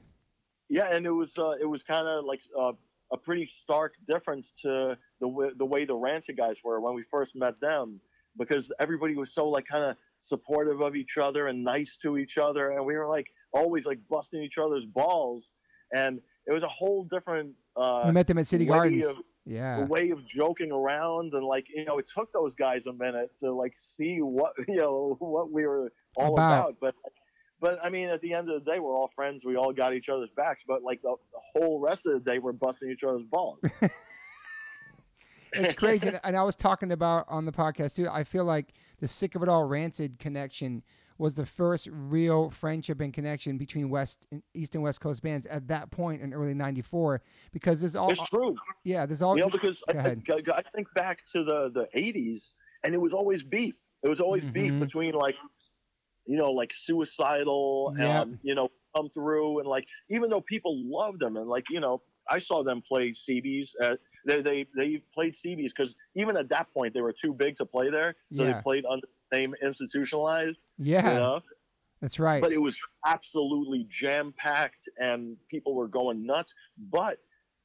Yeah, and it was uh, it was kind of like uh, a pretty stark difference to the w- the way the Rancid guys were when we first met them, because everybody was so like kind of supportive of each other and nice to each other, and we were like always like busting each other's balls, and it was a whole different. Uh, we met them at City Gardens. Of, Yeah, a way of joking around, and like, you know, it took those guys a minute to like see what, you know, what we were all about. about. But, but I mean, at the end of the day, we're all friends. We all got each other's backs. But like the, the whole rest of the day, we're busting each other's balls. It's crazy. And I was talking about on the podcast too. I feel like the Sick of It All Rancid connection was the first real friendship and connection between West and East and West Coast bands at that point in early ninety-four, because there's all, it's true. Yeah. There's all, you know, because I think, I think back to the, the eighties, and it was always beef. It was always mm-hmm. beef between like, you know, like Suicidal, yep. and, you know, Come Through. And like, even though people loved them, and like, you know, I saw them play C B's at, They they they played C B's because even at that point they were too big to play there, so yeah. they played under the name Institutionalized. Yeah, you know? That's right. But it was absolutely jam packed, and people were going nuts. But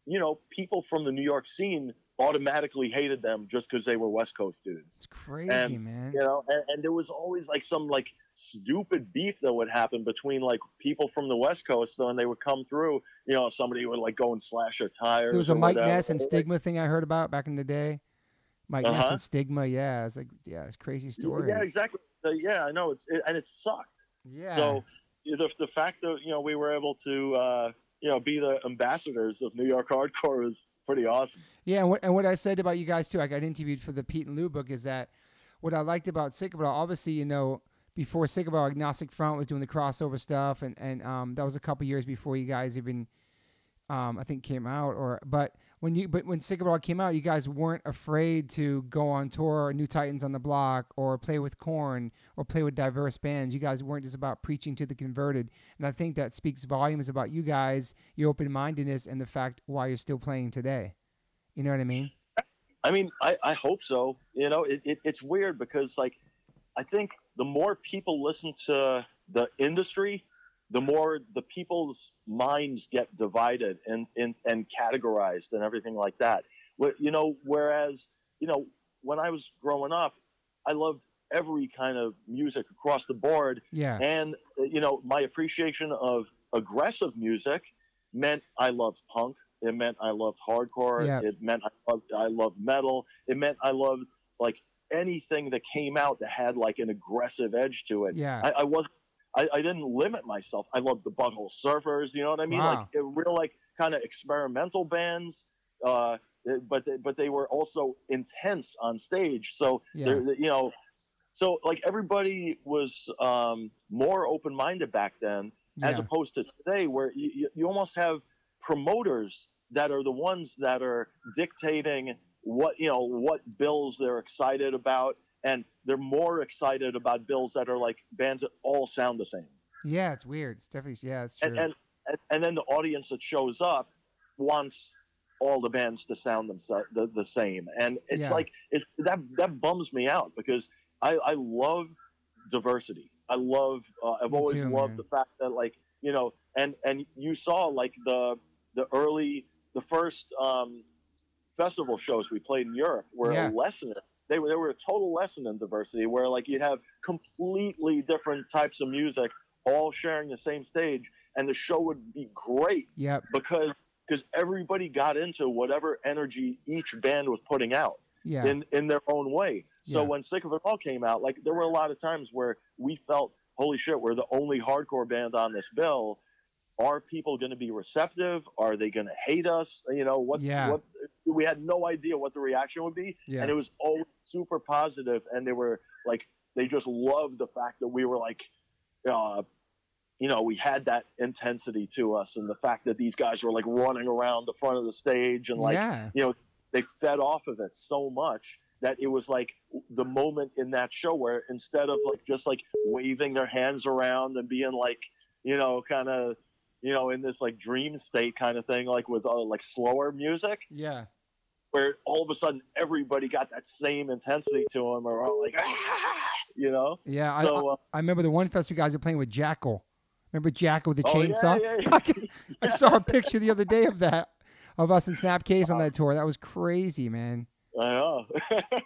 you know, people from the New York scene automatically hated them just because they were West Coast dudes. It's crazy, and, man. You know, and, and there was always like some like stupid beef that would happen between like people from the West Coast. So when they would come through, you know, somebody would like go and slash their tires. There was a Mike whatever. Ness and Stigma thing I heard about back in the day. Mike uh-huh. Ness and Stigma, yeah, it's like yeah, it's crazy stories. Yeah, exactly. Uh, yeah, I know. It's it, and it sucked. Yeah. So the the fact that you know we were able to uh, you know be the ambassadors of New York hardcore is pretty awesome. Yeah, and what and what I said about you guys too, I got interviewed for the Pete and Lou book, is that what I liked about Sick of It All. Obviously, you know. Before Sick of It All, Agnostic Front was doing the crossover stuff, and and um, that was a couple years before you guys even, um, I think, came out. Or but when you but when Sick of It All came out, you guys weren't afraid to go on tour, or New Titans on the Block, or play with Korn, or play with diverse bands. You guys weren't just about preaching to the converted, and I think that speaks volumes about you guys, your open-mindedness, and the fact why you're still playing today. You know what I mean? I mean, I, I hope so. You know, it, it it's weird because like I think. The more people listen to the industry, the more the people's minds get divided and, and, and categorized and everything like that. You know, whereas, you know, when I was growing up, I loved every kind of music across the board. Yeah. And, you know, my appreciation of aggressive music meant I loved punk. It meant I loved hardcore. Yeah. It meant I loved, I loved metal. It meant I loved, like, anything that came out that had like an aggressive edge to it. Yeah. I, I wasn't I, I didn't limit myself. I loved the Butthole Surfers, you know what I mean? Wow. Like it, real like kind of experimental bands, uh but they, but they were also intense on stage. So yeah. they're, they're, you know, so like everybody was um more open-minded back then, yeah. as opposed to today where you, you almost have promoters that are the ones that are dictating what, you know, what bills they're excited about, and they're more excited about bills that are like bands that all sound the same. Yeah, it's weird. It's definitely, yeah, it's true. And, and, and then the audience that shows up wants all the bands to sound them so, the, the same. And it's yeah. like, it's that, that bums me out because I, I love diversity. I love, uh, I've me always too, loved man. the fact that like, you know, and, and you saw like the, the early, the first, um, festival shows we played in Europe were yeah. a lesson. They were, they were a total lesson in diversity where like you'd have completely different types of music all sharing the same stage and the show would be great yep. because, because everybody got into whatever energy each band was putting out yeah. in, in their own way. So yeah. when Sick of It All came out, like there were a lot of times where we felt, holy shit, we're the only hardcore band on this bill. Are people going to be receptive? Are they going to hate us? You know, what's yeah. what? We had no idea what the reaction would be. Yeah. And it was always super positive. And they were like, they just loved the fact that we were like, uh, you know, we had that intensity to us. And the fact that these guys were like running around the front of the stage and like, yeah. you know, they fed off of it so much that it was like the moment in that show where instead of like, just like waving their hands around and being like, you know, kind of, you know, in this like dream state kind of thing, like with uh, like slower music. Yeah. Where all of a sudden everybody got that same intensity to them or all like, ah! you know? Yeah. So, I, uh, I remember the one fest you guys were playing with Jackal. Remember Jackal with the oh, chainsaw? Yeah, yeah, yeah. I, I saw a picture the other day of that, of us in Snapcase on that tour. That was crazy, man. I know.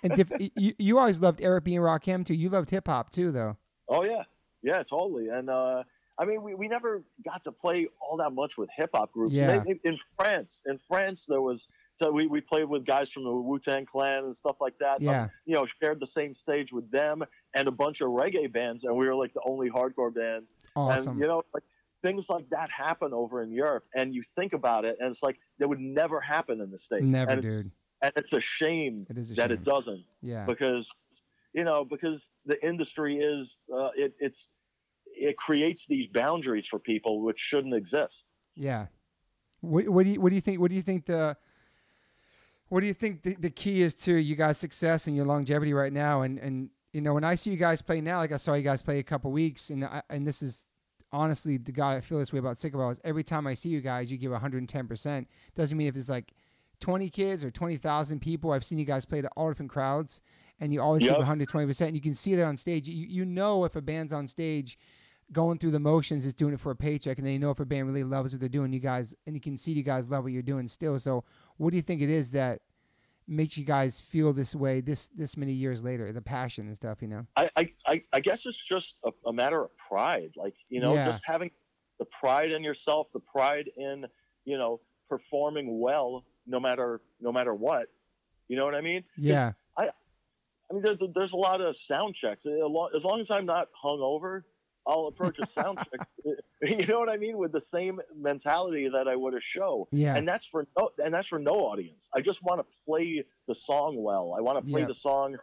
And diff- you, you always loved Eric B and Rakim too. You loved hip hop too, though. Oh yeah. Yeah, totally. And, uh, I mean, we, we never got to play all that much with hip-hop groups. Yeah. They, in France, in France, there was so we, we played with guys from the Wu-Tang Clan and stuff like that. Yeah. Um, you know, shared the same stage with them and a bunch of reggae bands, and we were like the only hardcore band. Awesome. And, you know, like, things like that happen over in Europe, and you think about it, and it's like that would never happen in the States. Never, and dude. It's, and it's a shame it is a that shame. it doesn't. Yeah. Because, you know, because the industry is uh, – it, it's – it creates these boundaries for people which shouldn't exist. Yeah. What, what do you, what do you think, what do you think the, what do you think the, the key is to you guys' success and your longevity right now? And, and, you know, when I see you guys play now, like I saw you guys play a couple weeks and I, and this is honestly to God, I feel this way about Sick of It All. Every time I see you guys, you give one hundred ten percent. Doesn't mean if it's like twenty kids or twenty thousand people. I've seen you guys play to all different crowds and you always yep. give one hundred twenty percent. And you can see that on stage. You, you know, if a band's on stage, going through the motions is doing it for a paycheck, and they know if a band really loves what they're doing, you guys, and you can see you guys love what you're doing still. So what do you think it is that makes you guys feel this way this this many years later, the passion and stuff, you know? I I, I guess it's just a, a matter of pride. Like, you know, yeah. just having the pride in yourself, the pride in, you know, performing well no matter no matter what. You know what I mean? Yeah. I, I mean, there's, there's a lot of sound checks. As long as I'm not hungover, I'll approach a sound check, you know what I mean, with the same mentality that I would a show. Yeah. And that's for no, and that's for no audience. I just want to play the song well. I want to play yeah. the song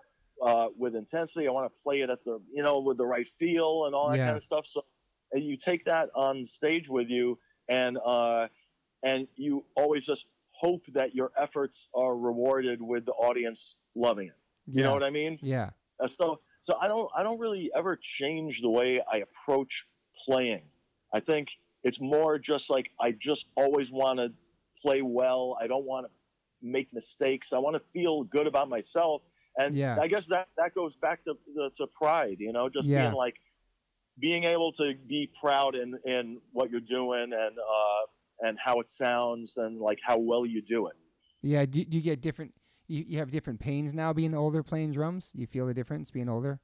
uh, with intensity. I want to play it at the, you know, with the right feel and all that yeah. kind of stuff. So and you take that on stage with you, and uh, and you always just hope that your efforts are rewarded with the audience loving it. You yeah. know what I mean? Yeah. Uh, so. So I don't I don't really ever change the way I approach playing. I think it's more just like I just always want to play well. I don't want to make mistakes. I want to feel good about myself. And yeah. I guess that, that goes back to to pride, you know, just yeah. being like being able to be proud in, in what you're doing and uh, and how it sounds and like how well you do it. Yeah, do, do you get different You you have different pains now being older playing drums? You feel the difference being older?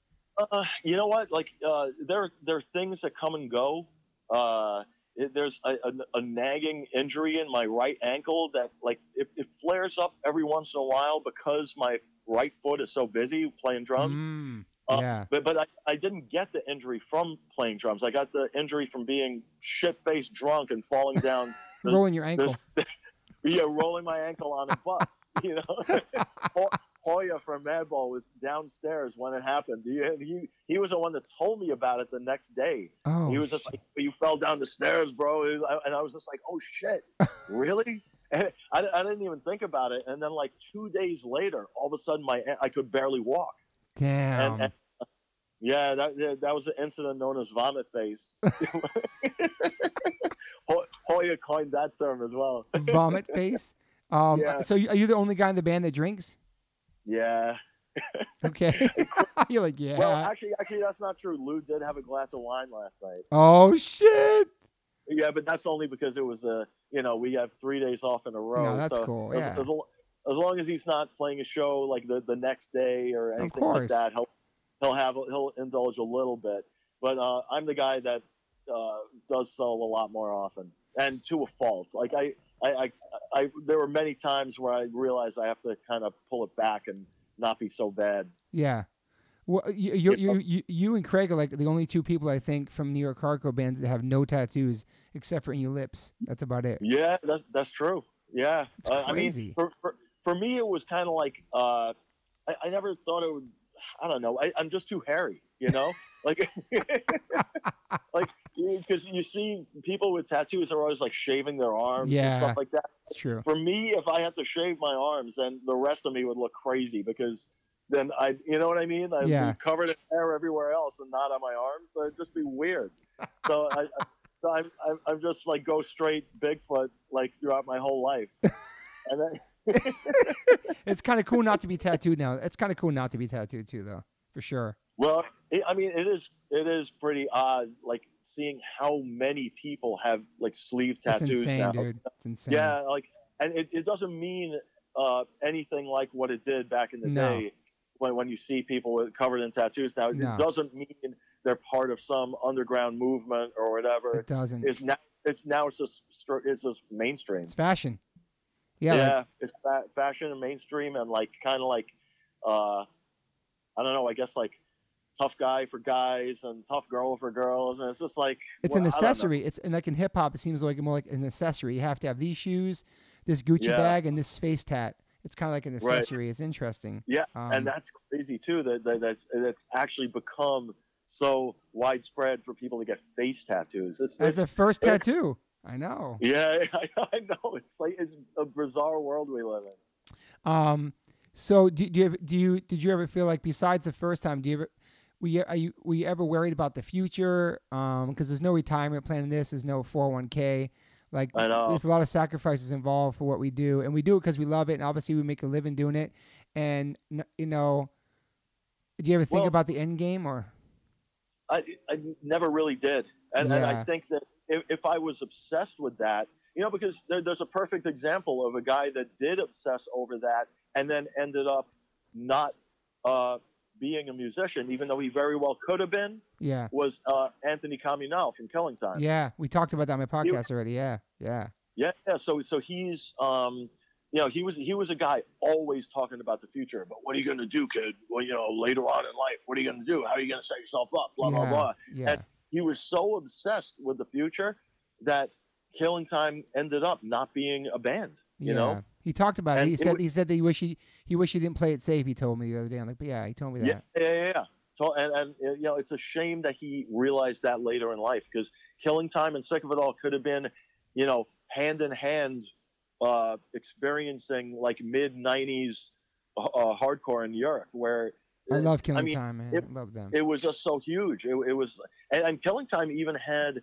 Uh, you know what? Like uh, there there are things that come and go. Uh, it, there's a, a, a nagging injury in my right ankle that like it, it flares up every once in a while because my right foot is so busy playing drums. Mm, yeah. Uh, but but I, I didn't get the injury from playing drums. I got the injury from being shit-faced drunk and falling down. Rolling your ankle. Yeah, rolling my ankle on a bus, you know. Hoya from Madball was downstairs when it happened. He, he he was the one that told me about it the next day. Oh, he was just shit. like, you fell down the stairs, bro. And I was just like, oh, shit, really? And I, I didn't even think about it. And then like two days later, all of a sudden, my I could barely walk. Damn. And, and, yeah, that that was an incident known as vomit face. Hoya coined that term as well. Vomit face? Um, yeah. So are you the only guy in the band that drinks? Yeah. Okay. You're like, yeah. Well, actually, actually, that's not true. Lou did have a glass of wine last night. Oh, shit. Yeah, but that's only because it was a, you know, we have three days off in a row. No, that's so cool. Yeah. As, as, as long as he's not playing a show like the, the next day or anything like that, he'll he'll have he'll indulge a little bit. But uh, I'm the guy that uh, does sell a lot more often, and to a fault. Like I, I, I, I, there were many times where I realized I have to kind of pull it back and not be so bad. Yeah. Well, you, you, you, you, you and Craig are like the only two people I think from New York hardcore bands that have no tattoos except for in your lips. That's about it. Yeah, that's that's true. Yeah, uh, I mean, for, for for me, it was kind of like uh, I, I never thought it would. I don't know. I, I'm just too hairy, you know. Like, like because you see people with tattoos are always like shaving their arms yeah, and stuff like that. It's true. For me, if I had to shave my arms, then the rest of me would look crazy because. Then I, you know what I mean? I'd yeah. be covered in hair everywhere else and not on my arms. So it'd just be weird. So I, so I'm, I'm, I'm just like go straight Bigfoot like throughout my whole life. And then it's kind of cool not to be tattooed now. It's kind of cool not to be tattooed too, though, for sure. Well, it, I mean, it is, it is pretty odd, like seeing how many people have like sleeve tattoos That's insane, now. Dude. It's insane. Yeah, like, and it, it doesn't mean uh, anything like what it did back in the no. day. When, when you see people covered in tattoos now, no. it doesn't mean they're part of some underground movement or whatever. It it's, doesn't. It's now. It's now. It's just. It's just mainstream. It's fashion. Yeah. Yeah. Like, it's fa- fashion and mainstream and like kind of like, uh, I don't know. I guess like tough guy for guys and tough girl for girls, and it's just like it's well, an accessory. It's and like in hip hop, it seems like more like an accessory. You have to have these shoes, this Gucci yeah. bag, and this face tat. It's kind of like an accessory. Right. It's interesting. Yeah, um, and that's crazy too. That, that that's that's actually become so widespread for people to get face tattoos. It's, as it's, the first tattoo. I know. Yeah, I, I know. It's like it's a bizarre world we live in. Um. So do, do you have, do you did you ever feel like besides the first time? Do you ever were you, are you were you ever worried about the future? Um. Because there's no retirement plan in this. There's no four oh one k. Like, there's a lot of sacrifices involved for what we do. And we do it because we love it. And obviously, we make a living doing it. And, you know, did you ever think well, about the end game? Or? I, I never really did. And, yeah. and I think that if, if I was obsessed with that, you know, because there, there's a perfect example of a guy that did obsess over that and then ended up not uh, being a musician, even though he very well could have been. Yeah, was uh, Anthony Communale from Killing Time. Yeah, we talked about that on my podcast he, already. Yeah, yeah, yeah, yeah. So, so he's, um, you know, he was he was a guy always talking about the future. But what are you going to do, kid? Well, you know, later on in life, what are you going to do? How are you going to set yourself up? Blah yeah, blah blah. Yeah. And he was so obsessed with the future that Killing Time ended up not being a band. You yeah. know, he talked about and it. He it said was, he said that he wish he he wish he didn't play it safe. He told me the other day. I'm like, but yeah, he told me that. Yeah, yeah, yeah. yeah. So, and, and, you know, it's a shame that he realized that later in life because Killing Time and Sick of It All could have been, you know, hand in hand uh, experiencing like mid nineties uh, hardcore in Europe where I love Killing I mean, Time, man. It, I love them. It was just so huge. It, it was and, and Killing Time even had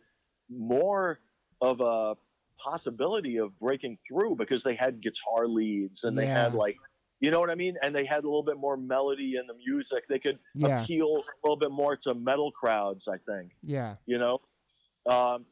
more of a possibility of breaking through because they had guitar leads and yeah. they had like. You know what I mean? And they had a little bit more melody in the music. They could yeah. appeal a little bit more to metal crowds, I think. Yeah. You know? Um,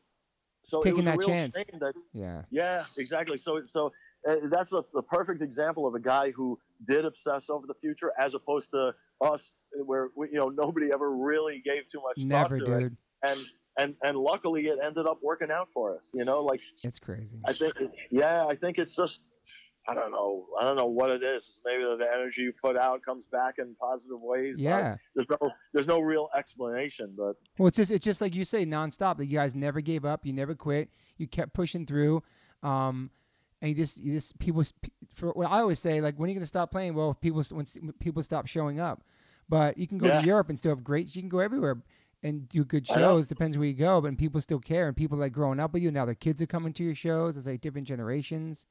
so taking that chance. That, yeah. Yeah, exactly. So so uh, that's a, the perfect example of a guy who did obsess over the future as opposed to us where, we, you know, nobody ever really gave too much Never, thought to dude. It. And, and, and luckily it ended up working out for us, you know? Like it's crazy. I think, yeah, I think it's just... I don't know. I don't know what it is. Maybe the energy you put out comes back in positive ways. Yeah. There's no, there's no real explanation, but well, it's just, it's just like you say, nonstop. That like you guys never gave up. You never quit. You kept pushing through. Um, and you just, you just people. For what I always say, like, when are you gonna stop playing? Well, if people when people stop showing up, but you can go yeah. to Europe and still have great. You can go everywhere and do good shows. Depends where you go, but people still care. And people like growing up with you now. Their kids are coming to your shows. It's like different generations.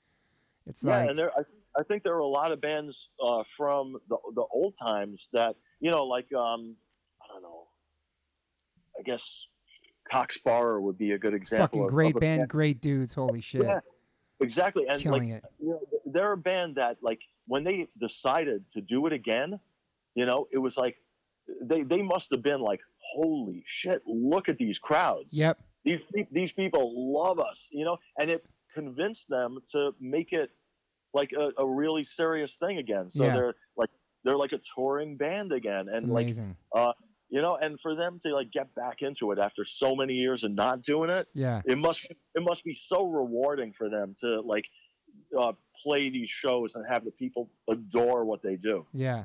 It's yeah, like... and there, I, I think there were a lot of bands uh, from the the old times that, you know, like, um, I don't know, I guess Cox Barrer would be a good example. Fucking great of, of band, band, great dudes, holy shit. Yeah, Exactly. And Killing like, it. You know, they're a band that, like, when they decided to do it again, you know, it was like they, they must have been like, holy shit, look at these crowds. Yep. These, these people love us, you know, and it convinced them to make it like a, a really serious thing again. So yeah. they're like, they're like a touring band again. And like, uh, you know, and for them to like get back into it after so many years and not doing it, yeah, it must, it must be so rewarding for them to like uh, play these shows and have the people adore what they do. Yeah. one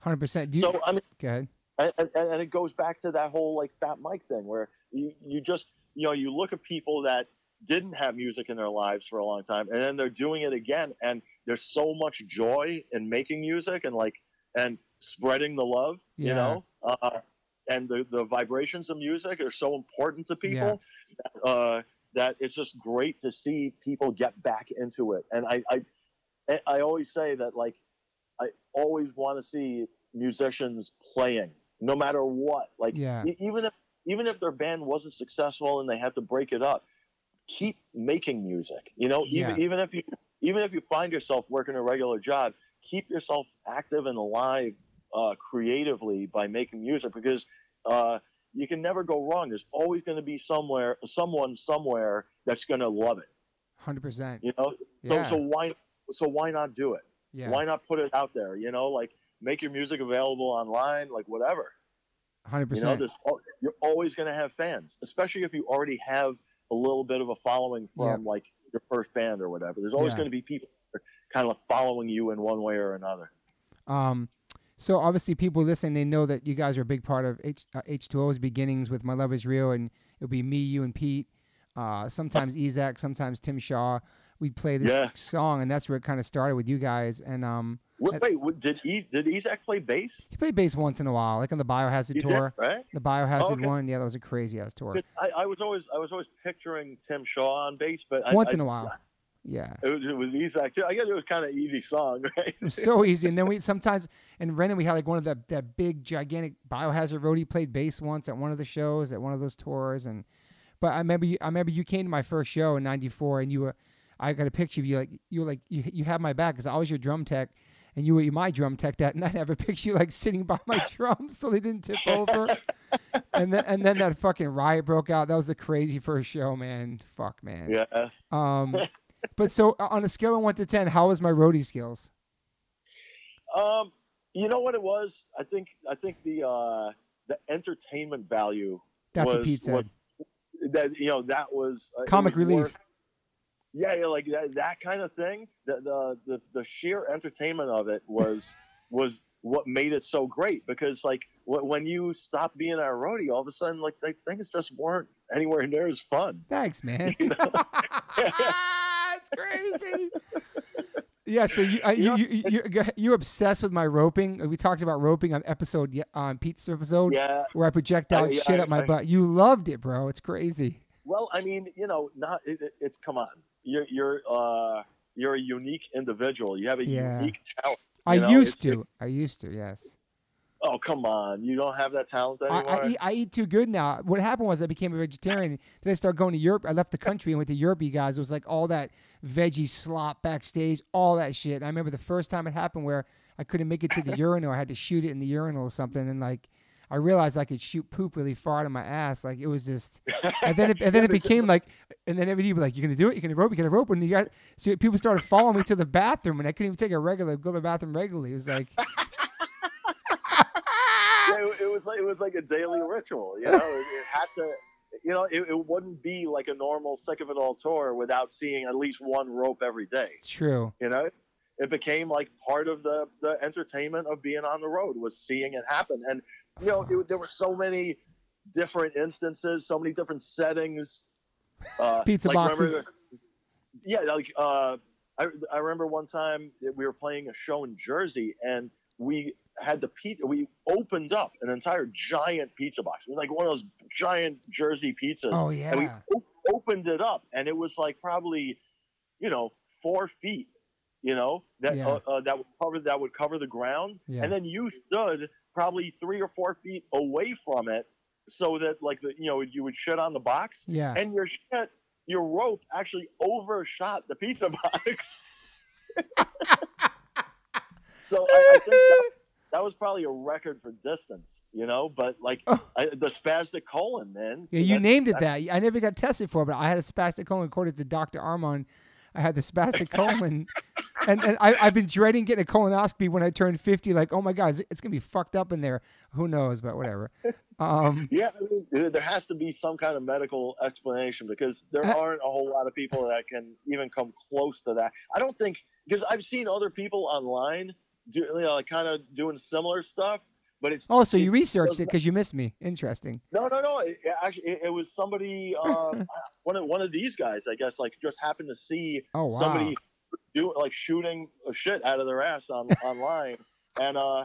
hundred percent. Do you, so, I mean, go ahead. And, and, and it goes back to that whole like Fat Mike thing where you, you just, you know, you look at people that didn't have music in their lives for a long time and then they're doing it again. And there's so much joy in making music and like, and spreading the love, yeah. you know, uh, and the, the vibrations of music are so important to people yeah. uh, that it's just great to see people get back into it. And I, I, I always say that, like, I always want to see musicians playing no matter what, like yeah. e- even if, even if their band wasn't successful and they had to break it up, keep making music, you know, even, yeah. even if you, even if you find yourself working a regular job, keep yourself active and alive uh, creatively by making music, because uh, you can never go wrong. There's always going to be somewhere, someone somewhere that's going to love it. one hundred percent. You know, so, yeah. so why, so why not do it? Yeah. Why not put it out there? You know, like make your music available online, like whatever. one hundred percent. You know, there's, you're always going to have fans, especially if you already have a little bit of a following from yeah. like your first band or whatever. There's always yeah. going to be people that are kind of following you in one way or another. Um, so obviously people listening, they know that you guys are a big part of H, uh, H two O's beginnings with My Love Is Real, and it'll be me, you, and Pete. Uh, sometimes Ezak, sometimes Tim Shaw. We play this yeah. song, and that's where it kind of started with you guys. And um, wait, wait what, did e- did Ezak play bass? He played bass once in a while, like on the Biohazard he tour, did, right? The Biohazard oh, okay. one, yeah, that was a crazy ass tour. I, I was always I was always picturing Tim Shaw on bass, but I, once I, in a while, I, yeah, it was, it was Ezak too. I guess it was kind of easy song, right? It was so easy, and then we sometimes and Brendan, we had like one of the that big gigantic Biohazard roadie played bass once at one of the shows at one of those tours, and but I remember you, I remember you came to my first show in ninety-four, and you were. I got a picture of you, like you were like you you have my back because I was your drum tech, and you were my drum tech that night. I have a picture of you like sitting by my drums so they didn't tip over, and then and then that fucking riot broke out. That was the crazy first show, man. Fuck, man. Yeah. Um, but so on a scale of one to ten, how was my roadie skills? Um, you know what it was? I think I think the uh, the entertainment value. That's was what Pete said. What, that you know that was uh, comic was relief. Work. Yeah, yeah, like that, that kind of thing. The, the the the sheer entertainment of it was was what made it so great. Because like w- when you stop being a roadie, all of a sudden like they, things just weren't anywhere near as fun. Thanks, man. You know? It's crazy. Yeah, so you, uh, you, you you you're obsessed with my roping. We talked about roping on episode on Pete's episode yeah. where I projectile shit I, up my I, butt. You loved it, bro. It's crazy. Well, I mean, you know, not it, it, it's come on. You're you're uh, you're a unique individual. You have a yeah. unique talent. I know? used it's, to. It, I used to. Yes. Oh come on! You don't have that talent anymore. I, I, eat, I eat too good now. What happened was I became a vegetarian. Then I started going to Europe. I left the country and went to Europe. You guys, it was like all that veggie slop backstage, all that shit. And I remember the first time it happened where I couldn't make it to the urinal. I had to shoot it in the urinal or something, and like. I realized I could shoot poop really far out of my ass. Like it was just, and then it, and then it became like, and then everybody would be like, "You're gonna do it. You're gonna rope. You're gonna rope." And you got so people started following me to the bathroom, and I couldn't even take a regular go to the bathroom regularly. It was like, yeah, it, it was like it was like a daily ritual. You know, it, it had to. You know, it, it wouldn't be like a normal Sick of It All tour without seeing at least one rope every day. True. You know, it became like part of the the entertainment of being on the road was seeing it happen and. You know, it, there were so many different instances, so many different settings. Uh, Pizza like boxes. Remember, yeah, like uh, I, I remember one time that we were playing a show in Jersey, and we had the pizza. We opened up an entire giant pizza box. It was like one of those giant Jersey pizzas. Oh yeah. And we op- opened it up, and it was like probably, you know, four feet. You know that yeah. uh, uh, that would cover that would cover the ground, yeah. and then you stood. Probably three or four feet away from it so that like the, you know, you would shit on the box yeah. and your shit your rope actually overshot the pizza box. So I, I think that, that was probably a record for distance, you know, but like oh. I, the spastic colon, man. Yeah, you named it that. I never got tested for it, but I had a spastic colon. According to Doctor Armand, I had the spastic colon. And, and I, I've been dreading getting a colonoscopy when I turned fifty. Like, oh, my God, it's, it's going to be fucked up in there. Who knows, but whatever. Um, yeah, I mean, there has to be some kind of medical explanation because there uh, aren't a whole lot of people that can even come close to that. I don't think – because I've seen other people online do, you know, like kind of doing similar stuff, but it's – Oh, so it, you researched it because you missed me. Interesting. No, no, no. It, actually, it, it was somebody um, – one of, one of these guys, I guess, like just happened to see oh, wow. somebody – do like shooting shit out of their ass on online, and uh,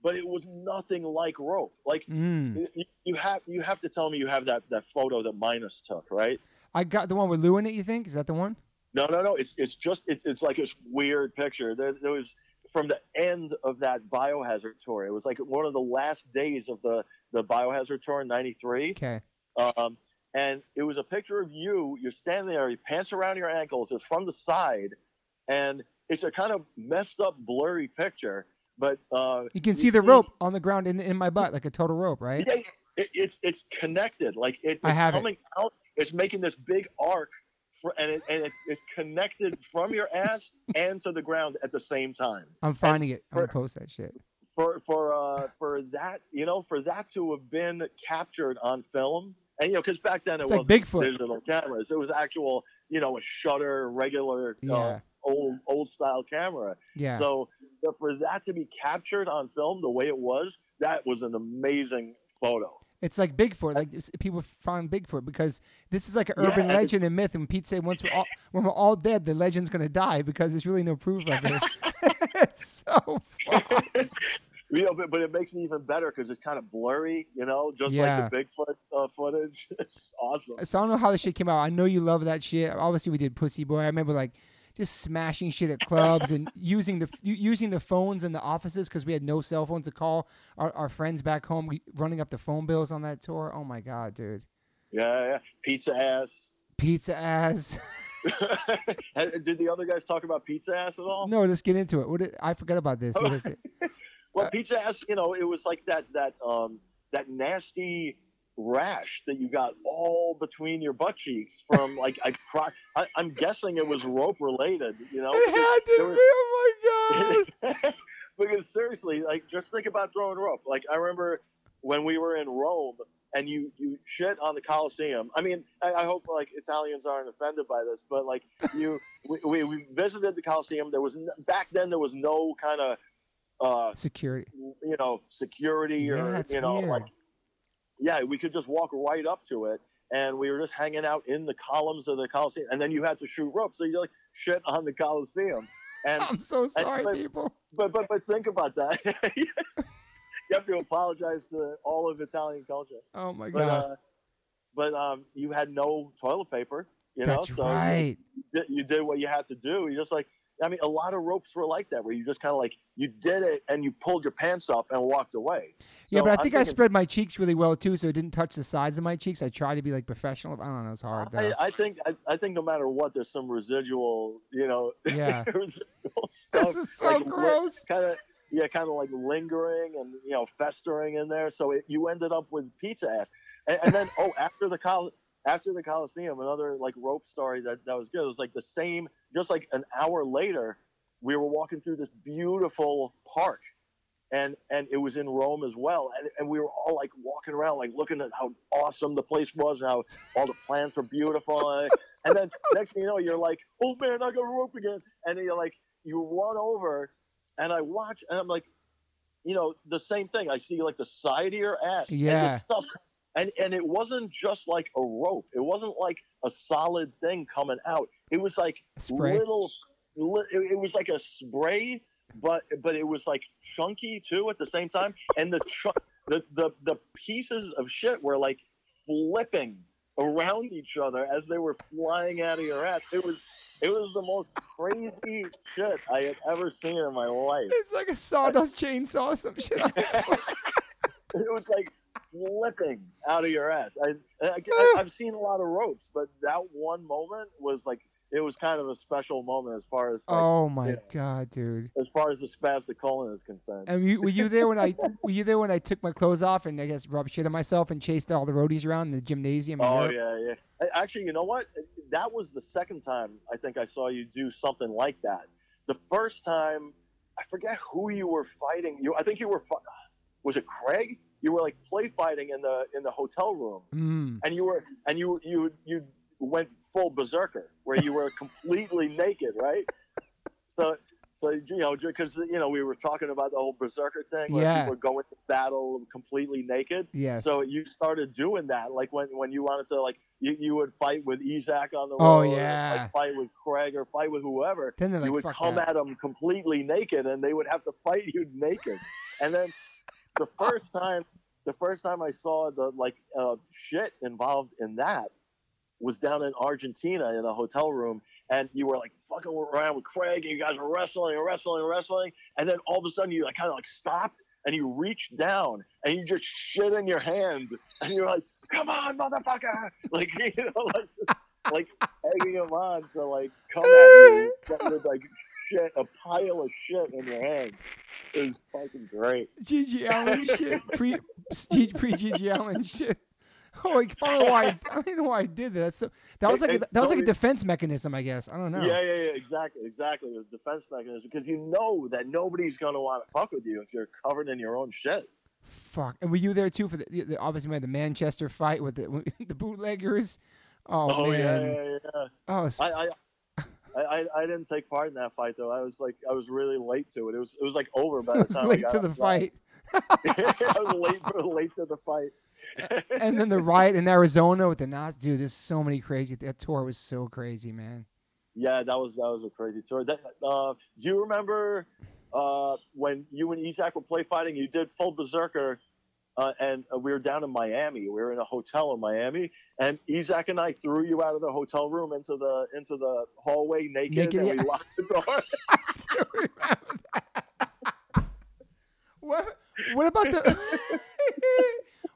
but it was nothing like rope. Like mm. you, you have you have to tell me you have that, that photo that Minus took, right? I got the one with Lou in it. You think is that the one? No, no, no. It's it's just it's it's like this weird picture. There, there was from the end of that Biohazard tour. It was like one of the last days of the the Biohazard tour in ninety-three. Okay. Um, and it was a picture of you. You're standing there. Your pants around your ankles. It's from the side. And it's a kind of messed up, blurry picture, but uh, you can see the rope on the ground in in my butt, like a total rope, right? Yeah, it, it's it's connected, like it, it's I have coming it. out. It's making this big arc, for, and it and it, it's connected from your ass and to the ground at the same time. I'm finding and it. I'm for, gonna post that shit. For for uh, for that, you know, for that to have been captured on film, and you know, because back then it wasn't like digital cameras; it was actual, you know, a shutter, regular. Yeah. Uh, old old style camera. Yeah. So for that to be captured on film the way it was, that was an amazing photo. It's like Bigfoot. Like people found Bigfoot because this is like an urban yeah, legend and myth. And Pete said once we're all, when we're all dead, the legend's gonna die because there's really no proof of it. It's so fun. You know, but, but it makes it even better because it's kind of blurry, you know, just yeah. like the Bigfoot uh, footage. It's awesome. So I don't know how this shit came out. I know you love that shit. Obviously, we did Pussy Boy. I remember like. Just smashing shit at clubs and using the using the phones in the offices because we had no cell phones to call our, our friends back home. We running up the phone bills on that tour. Oh my God, dude. Yeah, yeah. Pizza ass. Pizza ass. Did the other guys talk about pizza ass at all? No, let's get into it. What did, I forgot about this. What is it? Well, uh, pizza ass. You know, it was like that that um that nasty rash that you got all between your butt cheeks from like I, pro- I I'm guessing it was rope related, you know. It had to was, be. Oh my God! Because seriously, like just think about throwing rope. Like I remember when we were in Rome and you you shit on the Colosseum. I mean, I, I hope like Italians aren't offended by this, but like you we, we we visited the Colosseum. There was back then there was no kind of uh security, you know, security yeah, or you know weird. like. Yeah, we could just walk right up to it, and we were just hanging out in the columns of the Colosseum, and then you had to shoot rope, so you like shit on the Colosseum. And I'm so sorry, and, people. But, but but think about that. You have to apologize to all of Italian culture. Oh my but, God! Uh, but um, you had no toilet paper, you That's know. So right. You, you, did, you did what you had to do. You just like. I mean, a lot of ropes were like that, where you just kind of like you did it and you pulled your pants up and walked away. So yeah, but I think thinking, I spread my cheeks really well too, so it didn't touch the sides of my cheeks. I tried to be like professional. I don't know, it's hard. Though. I, I think I, I think no matter what, there's some residual, you know, yeah. residual stuff. This is so like, gross. Kind of, yeah, kind of like lingering and you know festering in there. So it, you ended up with pizza ass, and, and then oh, after the college. After the Coliseum, another like rope story that, that was good. It was like the same, just like an hour later, we were walking through this beautiful park, and and it was in Rome as well. And, and we were all like walking around, like looking at how awesome the place was, and how all the plants were beautiful. And then next thing you know, you're like, oh man, I got rope again. And then you're like, you run over, and I watch, and I'm like, you know, the same thing. I see like the side of your ass, yeah, and the stuff. And and it wasn't just like a rope. It wasn't like a solid thing coming out. It was like spray. little. Li- it was like a spray, but but it was like chunky too at the same time. And the ch- the, the the pieces of shit were like flipping around each other as they were flying out of your ass. It was it was the most crazy shit I had ever seen in my life. It's like a sawdust chainsaw, some shit. It was like. flipping out of your ass. I, I, I, I've seen a lot of ropes, but that one moment was like, it was kind of a special moment as far as. Like, oh my you know, God, dude! As far as the spastic colon is concerned. And you, were you there when I were you there when I took my clothes off and I guess rubbed shit on myself and chased all the roadies around in the gymnasium? Oh yeah, yeah. Actually, you know what? That was the second time I think I saw you do something like that. The first time, I forget who you were fighting. You, I think you were. Was it Craig? You were like play fighting in the in the hotel room, mm. and you were and you you you went full berserker, where you were completely naked, right? So, so you know, because you know we were talking about the whole berserker thing, where yeah. people go into battle completely naked. Yes. So you started doing that, like when, when you wanted to, like you, you would fight with Isaac on the road, oh yeah, or, like, fight with Craig or fight with whoever. Then like, you would come that. at them completely naked, and they would have to fight you naked, and then. The first time, the first time I saw the like uh, shit involved in that was down in Argentina in a hotel room, and you were like fucking around with Craig, and you guys were wrestling and wrestling and wrestling, and then all of a sudden you like kind of like stopped and you reached down and you just shit in your hand, and you're like, "Come on, motherfucker!" Like you know, like like egging him on to like come at you with like. Shit, a pile of shit in your hand. It was fucking great. Gigi Allen shit. Pre, pre, pre Gigi Allen shit. Oh, like, I don't know why I, I don't know why I did that. So that was like a, that was like a defense mechanism, I guess. I don't know. Yeah, yeah, yeah. Exactly, exactly. It was a defense mechanism because you know that nobody's gonna want to fuck with you if you're covered in your own shit. Fuck. And were you there too for the, the obviously we had the Manchester fight with the, with the bootleggers? Oh, oh man. Yeah, yeah, yeah. Oh, it's... I. I I, I didn't take part in that fight though. I was like I was really late to it. It was it was like over by the time I got. I was late to the fight. I was late for late to the fight. And then the riot in Arizona with the Nazis. Dude, there's so many crazy. That tour was so crazy, man. Yeah, that was that was a crazy tour. That uh, do you remember uh, when you and Isaac were play fighting? You did full berserker. Uh, and uh, we were down in Miami. We were in a hotel in Miami, and Isaac and I threw you out of the hotel room into the into the hallway naked, naked and yeah. we locked the door. I do remember that. What? What about the?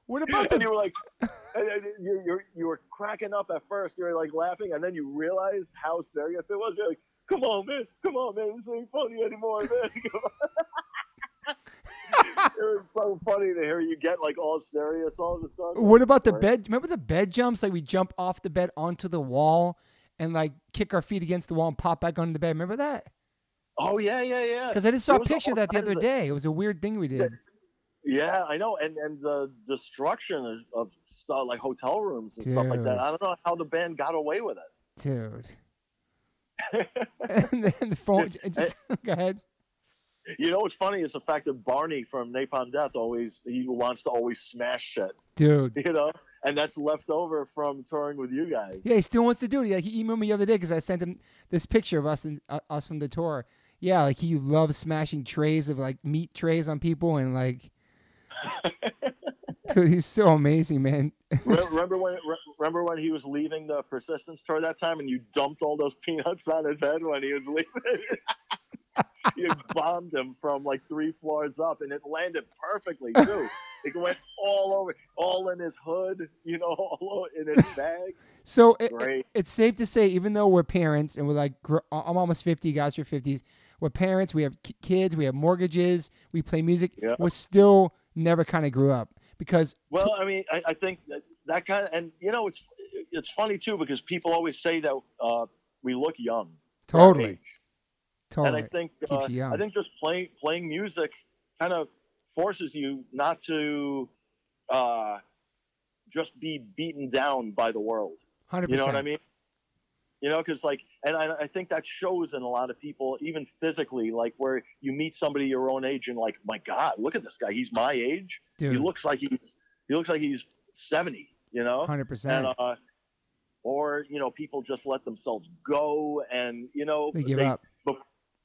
What about the? And you were like, and, and you you you were cracking up at first. You were like laughing, and then you realized how serious it was. You're like, "Come on, man! Come on, man! This ain't funny anymore, man!" Come on. It was so funny to hear you get like all serious all of a sudden. What about the bed? Remember the bed jumps? Like we jump off the bed onto the wall and like kick our feet against the wall and pop back onto the bed. Remember that? Oh yeah, yeah, yeah. Because I just saw a picture of that the other day. It was a weird thing we did. Yeah, I know. And and the destruction of stuff like hotel rooms and stuff like that. I don't know how the band got away with it, dude. And then the phone. Just go ahead. You know what's funny is the fact that Barney from Napalm Death always he wants to always smash shit, dude. You know, and that's left over from touring with you guys. Yeah, he still wants to do it. Like he emailed me the other day because I sent him this picture of us and uh, us from the tour. Yeah, like he loves smashing trays of like meat trays on people and like. Dude, he's so amazing, man. remember when remember when he was leaving the Persistence tour that time, and you dumped all those peanuts on his head when he was leaving. You bombed him from like three floors up, and it landed perfectly too. It went all over, all in his hood, you know, all in his bag. So it, it, it's safe to say, even though we're parents and we're like, I'm almost fifty, guys are fifties. We're parents, we have kids, we have mortgages, we play music. Yeah. We're still never kind of grew up because. Well, I mean, I, I think that, that kind of, and you know, it's it's funny too because people always say that uh, we look young. Totally. Totally. And I think uh, I think just playing playing music kind of forces you not to uh, just be beaten down by the world. one hundred percent. You know what I mean? You know, because like, and I, I think that shows in a lot of people, even physically, like where you meet somebody your own age and like, my God, look at this guy. He's my age. Dude. He looks like he's he looks like he's seventy. You know, one hundred percent. And, uh, or you know, people just let themselves go, and you know, they give they, up.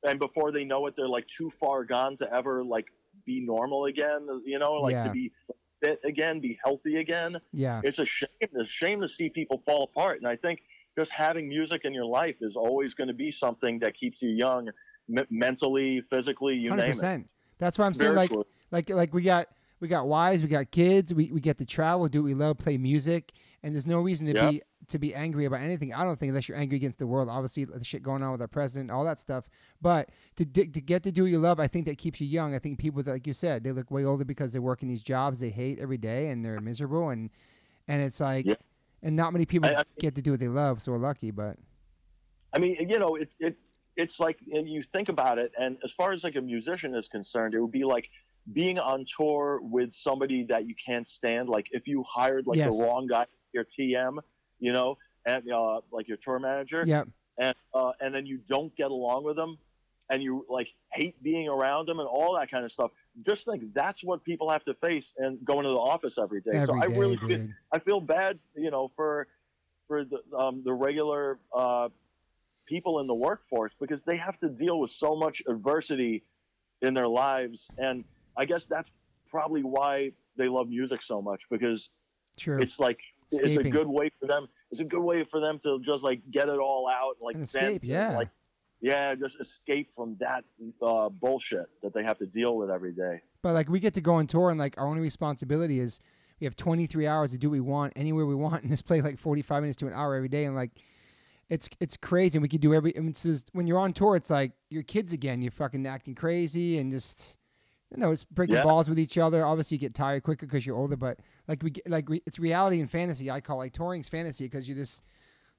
And before they know it, they're like too far gone to ever like be normal again, you know, like yeah. to be fit again, be healthy again. Yeah. It's a shame. It's a shame to see people fall apart. And I think just having music in your life is always going to be something that keeps you young m- mentally, physically, you one hundred percent. Name it. That's why I'm saying like, like, like we got, we got wives, we got kids, we, we get to travel, do what we love, play music, and there's no reason to yeah. be to be angry about anything. I don't think, unless you're angry against the world, obviously the shit going on with our president, all that stuff. But to to get to do what you love, I think that keeps you young. I think people, like you said, they look way older because they're working these jobs they hate every day and they're miserable, and and it's like, yeah. and not many people I, I, get to do what they love, so we're lucky. But I mean, you know, it it it's like, and you think about it, and as far as like a musician is concerned, it would be like being on tour with somebody that you can't stand. Like if you hired like yes. the wrong guy, your T M, you know, and uh, like your tour manager, yep. and uh, and then you don't get along with them, and you like hate being around them and all that kind of stuff. Just think, that's what people have to face and go into the office every day. Every so I day, really, feel, I feel bad, you know, for for the um, the regular uh, people in the workforce, because they have to deal with so much adversity in their lives. And I guess that's probably why they love music so much, because True. it's like Escaping. it's a good way for them. It's a good way for them to just like get it all out, like and escape, dance, yeah, and, like yeah, just escape from that uh, bullshit that they have to deal with every day. But like, we get to go on tour, and like our only responsibility is we have twenty-three hours to do what we want anywhere we want, and just play like forty-five minutes to an hour every day, and like. It's it's crazy. We could do every. I mean, it's just, when you're on tour, it's like your kids again. You're fucking acting crazy and just, you know, it's breaking yeah. balls with each other. Obviously, you get tired quicker because you're older. But like we get, like re, it's reality and fantasy. I call like touring's fantasy, because you just,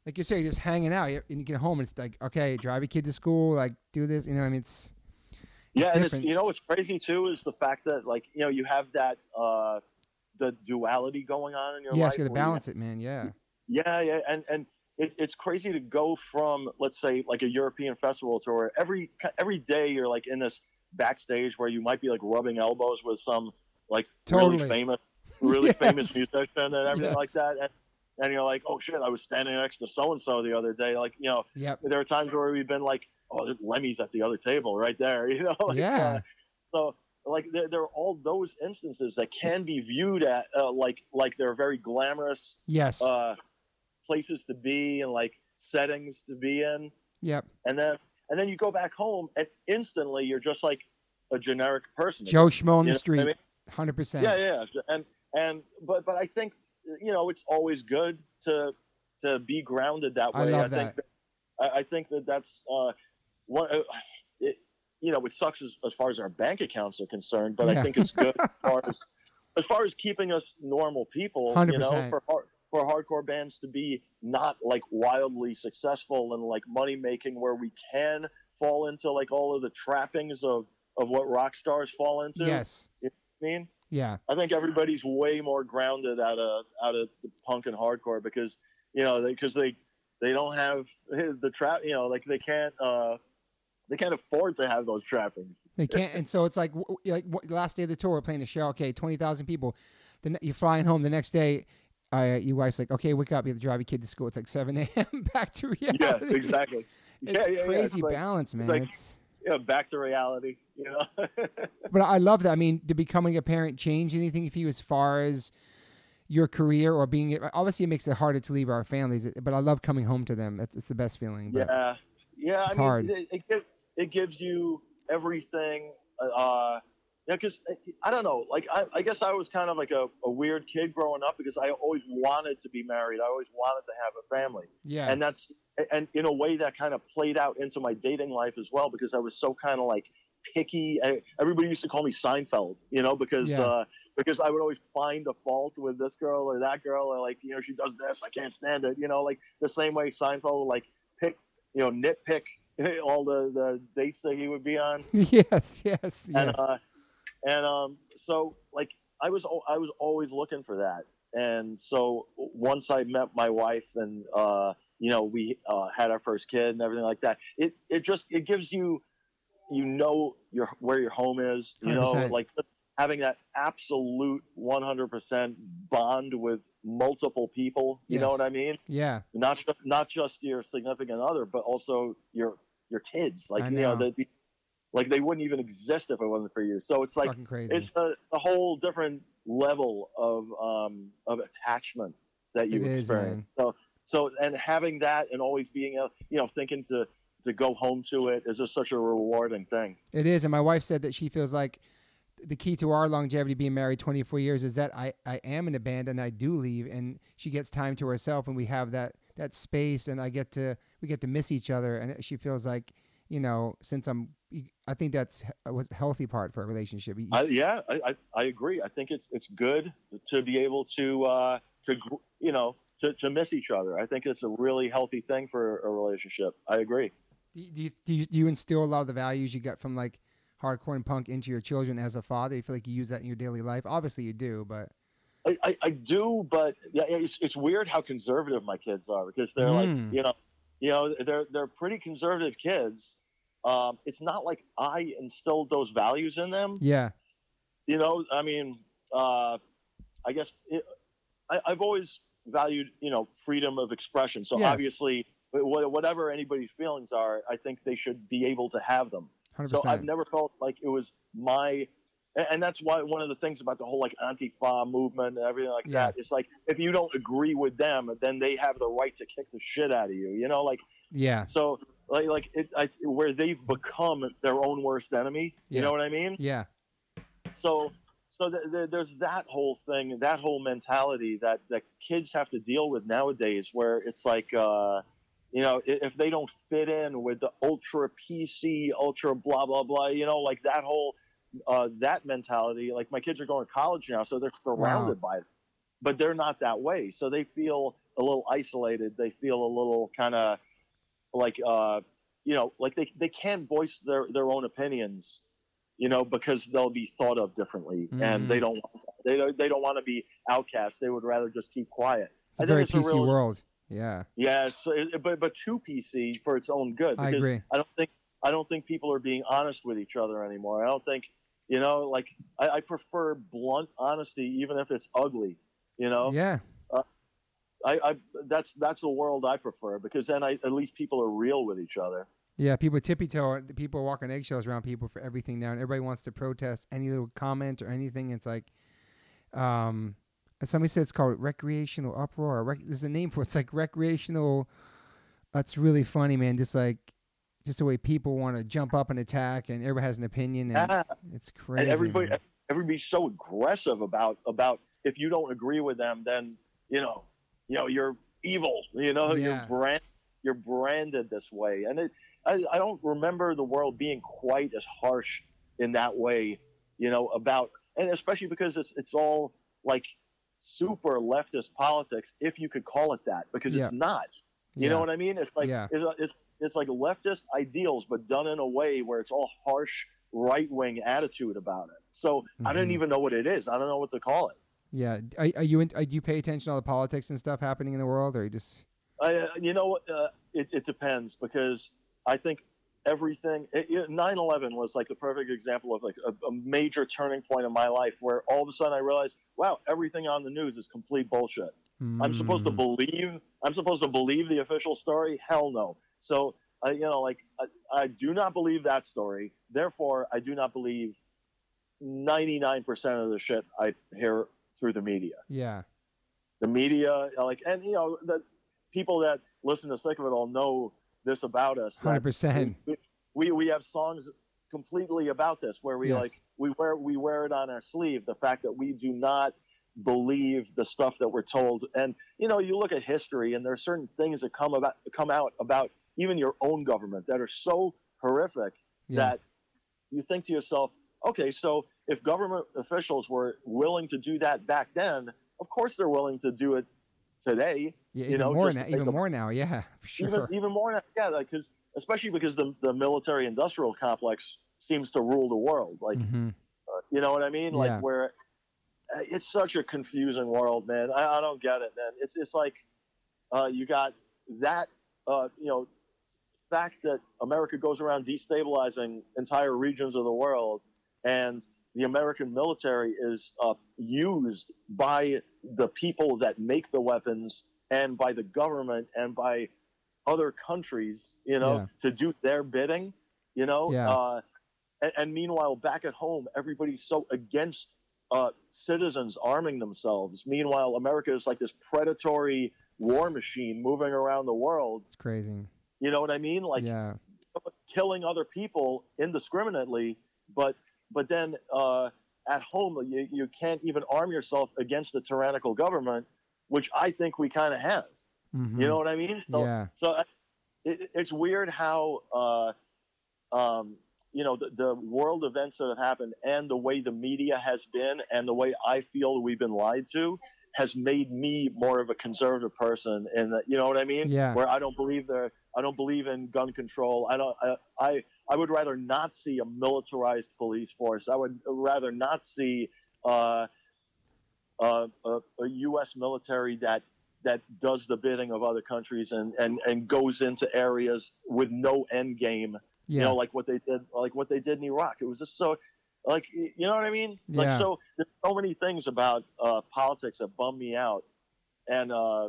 like you say, you're just hanging out, and you get home and it's like, okay, drive your kid to school, like do this. You know, I mean, it's, it's yeah, different. And it's, you know, what's crazy too is the fact that like, you know, you have that uh, the duality going on in your yeah, life. Yeah, you got to balance it, man. Yeah. Yeah, yeah, and and. It, it's crazy to go from, let's say, like a European festival tour. Every every day you're like in this backstage where you might be like rubbing elbows with some like totally. really famous, really yes. famous musician and everything yes. like that. And, and you're like, oh shit, I was standing next to so and so the other day. Like, you know, yep. there are times where we've been like, oh, there's Lemmy's at the other table right there. You know, like, yeah. Uh, so like there, there are all those instances that can be viewed at uh, like like they're very glamorous. Yes. Uh, places to be and like settings to be in. Yep. And then and then you go back home and instantly you're just like a generic person. Joe Schmo on the street. I mean? one hundred percent. Yeah, yeah. And and but but I think, you know, it's always good to to be grounded that way. I love I that. think that, I think that that's uh one it, you know, it sucks as, as far as our bank accounts are concerned, but yeah. I think it's good as far as as far as keeping us normal people, one hundred percent. You know, for our for hardcore bands to be not like wildly successful and like money making, where we can fall into like all of the trappings of, of what rock stars fall into. Yes. You know what I mean? Yeah. I think everybody's way more grounded out of, out of the punk and hardcore because, you know, they, cause they, they don't have the trap, you know, like they can't, uh, they can't afford to have those trappings. They can't. And so it's like, like last day of the tour, we're playing a show. Okay. twenty thousand people. Then you're flying home the next day. I, your wife's like, okay, wake up. You have to drive your kid to school. It's like seven a.m. Back to reality. Yeah, exactly. It's yeah, yeah, crazy yeah. It's balance, like, man. It's, like, it's yeah, back to reality. You know. But I love that. I mean, did becoming a parent change anything for you as far as your career or being? Obviously, it makes it harder to leave our families, but I love coming home to them. That's it's the best feeling. But yeah, yeah. It's I mean, hard. It, it it gives you everything. Uh, Yeah, because I don't know. Like, I, I guess I was kind of like a, a weird kid growing up because I always wanted to be married. I always wanted to have a family. Yeah. And that's, and in a way that kind of played out into my dating life as well, because I was so kind of like picky. I, everybody used to call me Seinfeld, you know, because, yeah. uh, because I would always find a fault with this girl or that girl, or like, you know, she does this, I can't stand it, you know, like the same way Seinfeld would like pick, you know, nitpick all the, the dates that he would be on. Yes, yes, and, yes. Uh, And um, so, like, I was I was always looking for that. And so once I met my wife and, uh, you know, we uh, had our first kid and everything like that, it, it just it gives you, you know, your where your home is, you one hundred percent. Know, like having that absolute one hundred percent bond with multiple people. You yes. know what I mean? Yeah. Not, not just your significant other, but also your your kids. Like, I know. You know, the, the Like they wouldn't even exist if it wasn't for you. So it's like it's a, a whole different level of um, of attachment that you it experience. Is, so so and having that and always being a, you know, thinking to to go home to it is just such a rewarding thing. It is, and my wife said that she feels like the key to our longevity being married twenty-four years is that I, I am in a band and I do leave, and she gets time to herself, and we have that, that space, and I get to, we get to miss each other. And she feels like, you know, since I'm, I think that's was a healthy part for a relationship. I, yeah, I, I, I agree. I think it's, it's good to be able to, uh, to, you know, to, to miss each other. I think it's a really healthy thing for a relationship. I agree. Do you, do you, do you instill a lot of the values you got from like hardcore and punk into your children as a father? You feel like you use that in your daily life? Obviously you do, but I, I, I do, but yeah, it's, it's weird how conservative my kids are, because they're mm. like, you know, you know, they're, they're pretty conservative kids. Um, it's not like I instilled those values in them. Yeah. You know, I mean, uh, I guess it, I, I've always valued, you know, freedom of expression. So yes. obviously whatever anybody's feelings are, I think they should be able to have them. one hundred percent. So I've never felt like it was my, and that's why one of the things about the whole like Antifa movement and everything like yeah. that, it's like, if you don't agree with them, then they have the right to kick the shit out of you, you know? Like, yeah. So like, like it, I, where they've become their own worst enemy, yeah. you know what I mean? Yeah. So, so th- th- there's that whole thing, that whole mentality that, that kids have to deal with nowadays, where it's like, uh, you know, if they don't fit in with the ultra P C, ultra blah, blah, blah, you know, like that whole, uh, that mentality, like my kids are going to college now, so they're surrounded wow. by it, but they're not that way. So they feel a little isolated. They feel a little kind of like, uh, you know, like they, they can't voice their, their own opinions, you know, because they'll be thought of differently mm. and they don't, they don't, they don't want to be outcasts. They would rather just keep quiet. It's a I very think it's P C a real, world. Yeah. Yes, but but too P C for its own good. Because I agree. I don't think I don't think people are being honest with each other anymore. I don't think, you know, like I, I prefer blunt honesty, even if it's ugly. You know. Yeah. Uh, I, I that's that's the world I prefer, because then I, at least people are real with each other. Yeah, people tippy toe. People are walking eggshells around people for everything now, and everybody wants to protest any little comment or anything. It's like, um. somebody said it's called recreational uproar. Rec- there's a name for it. It's like recreational. That's really funny, man. Just like, just the way people want to jump up and attack, and everybody has an opinion, and ah, it's crazy. And everybody, man. everybody's so aggressive about about if you don't agree with them, then you know, you know, you're evil. You know, yeah. you're brand, you're branded this way. And it, I, I don't remember the world being quite as harsh in that way. You know, about, and especially because it's it's all like. super leftist politics, if you could call it that, because yeah. it's not. You yeah. know what I mean? It's like yeah. it's, it's it's like leftist ideals, but done in a way where it's all harsh right wing attitude about it. So mm-hmm. I don't even know what it is. I don't know what to call it. Yeah. Are, are you? In, do you pay attention to all the politics and stuff happening in the world, or are you just? I, uh, you know, uh, it it depends, because I think everything. It, it, nine eleven was like the perfect example of like a, a major turning point in my life, where all of a sudden I realized, wow, everything on the news is complete bullshit. Mm. I'm supposed to believe. I'm supposed to believe the official story. Hell no. So I, you know, like I, I do not believe that story. Therefore, I do not believe ninety-nine percent of the shit I hear through the media. Yeah, the media, like, and you know, the people that listen to Sick of It All know this about us. one hundred percent. We, we we have songs completely about this, where we yes. like we wear we wear it on our sleeve, the fact that we do not believe the stuff that we're told. And you know, you look at history, and there are certain things that come about come out about even your own government that are so horrific yeah. that you think to yourself, okay, so if government officials were willing to do that back then, of course they're willing to do it today. Yeah, even you know, more now, even the, more now, yeah, for sure. Even, even more now, yeah, like, cause, especially because the, the military-industrial complex seems to rule the world. Like, mm-hmm. uh, you know what I mean? Like, yeah. where it's such a confusing world, man. I, I don't get it, man. It's it's like uh, you got that, uh, you know, fact that America goes around destabilizing entire regions of the world, and the American military is uh, used by the people that make the weapons, and by the government, and by other countries, you know, yeah. to do their bidding, you know. Yeah. Uh, and, and meanwhile, back at home, everybody's so against uh, citizens arming themselves. Meanwhile, America is like this predatory war machine moving around the world. It's crazy. You know what I mean? Like yeah. killing other people indiscriminately, but but then uh, at home, you, you can't even arm yourself against the tyrannical government, which I think we kind of have. Mm-hmm. You know what I mean? So, yeah. So it, it's weird how, uh, um, you know, the, the world events that have happened and the way the media has been and the way I feel we've been lied to has made me more of a conservative person. And you know what I mean? Yeah. Where I don't believe there, I don't believe in gun control. I don't. I, I I would rather not see a militarized police force. I would rather not see uh, uh, a, a U S military that that does the bidding of other countries and, and, and goes into areas with no end game. Yeah. You know, like what they did, like what they did in Iraq. It was just so, like, you know what I mean? Yeah. Like, so there's so many things about uh, politics that bum me out, and uh,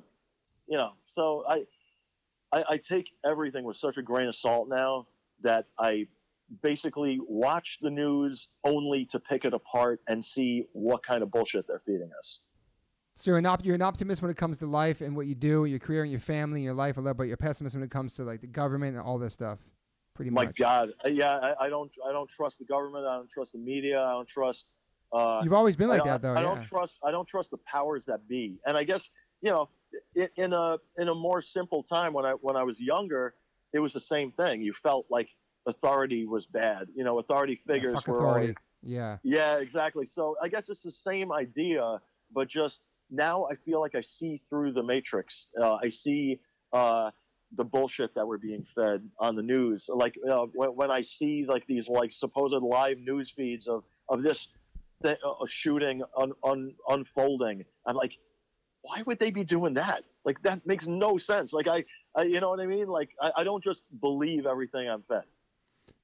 you know, so I, I I take everything with such a grain of salt now. That I basically watch the news only to pick it apart and see what kind of bullshit they're feeding us. So you're an, op- you're an optimist when it comes to life and what you do, your career and your family and your life, but you're a pessimist when it comes to like the government and all this stuff, pretty much. My God, yeah, I, I don't, I don't trust the government. I don't trust the media. I don't trust. Uh, You've always been like that, though. I yeah. don't trust. I don't trust the powers that be. And I guess you know, in a in a more simple time when I when I was younger. It was the same thing. You felt like authority was bad. You know, authority figures yeah, fuck were authority. Like, yeah, yeah, exactly. So I guess it's the same idea, but just now I feel like I see through the matrix. Uh, I see uh, the bullshit that we're being fed on the news. Like uh, when, when I see like these like supposed live news feeds of of this th- uh, shooting un- un- unfolding, I'm like, why would they be doing that? Like that makes no sense. Like I, I you know what I mean? Like I, I don't just believe everything I'm fed.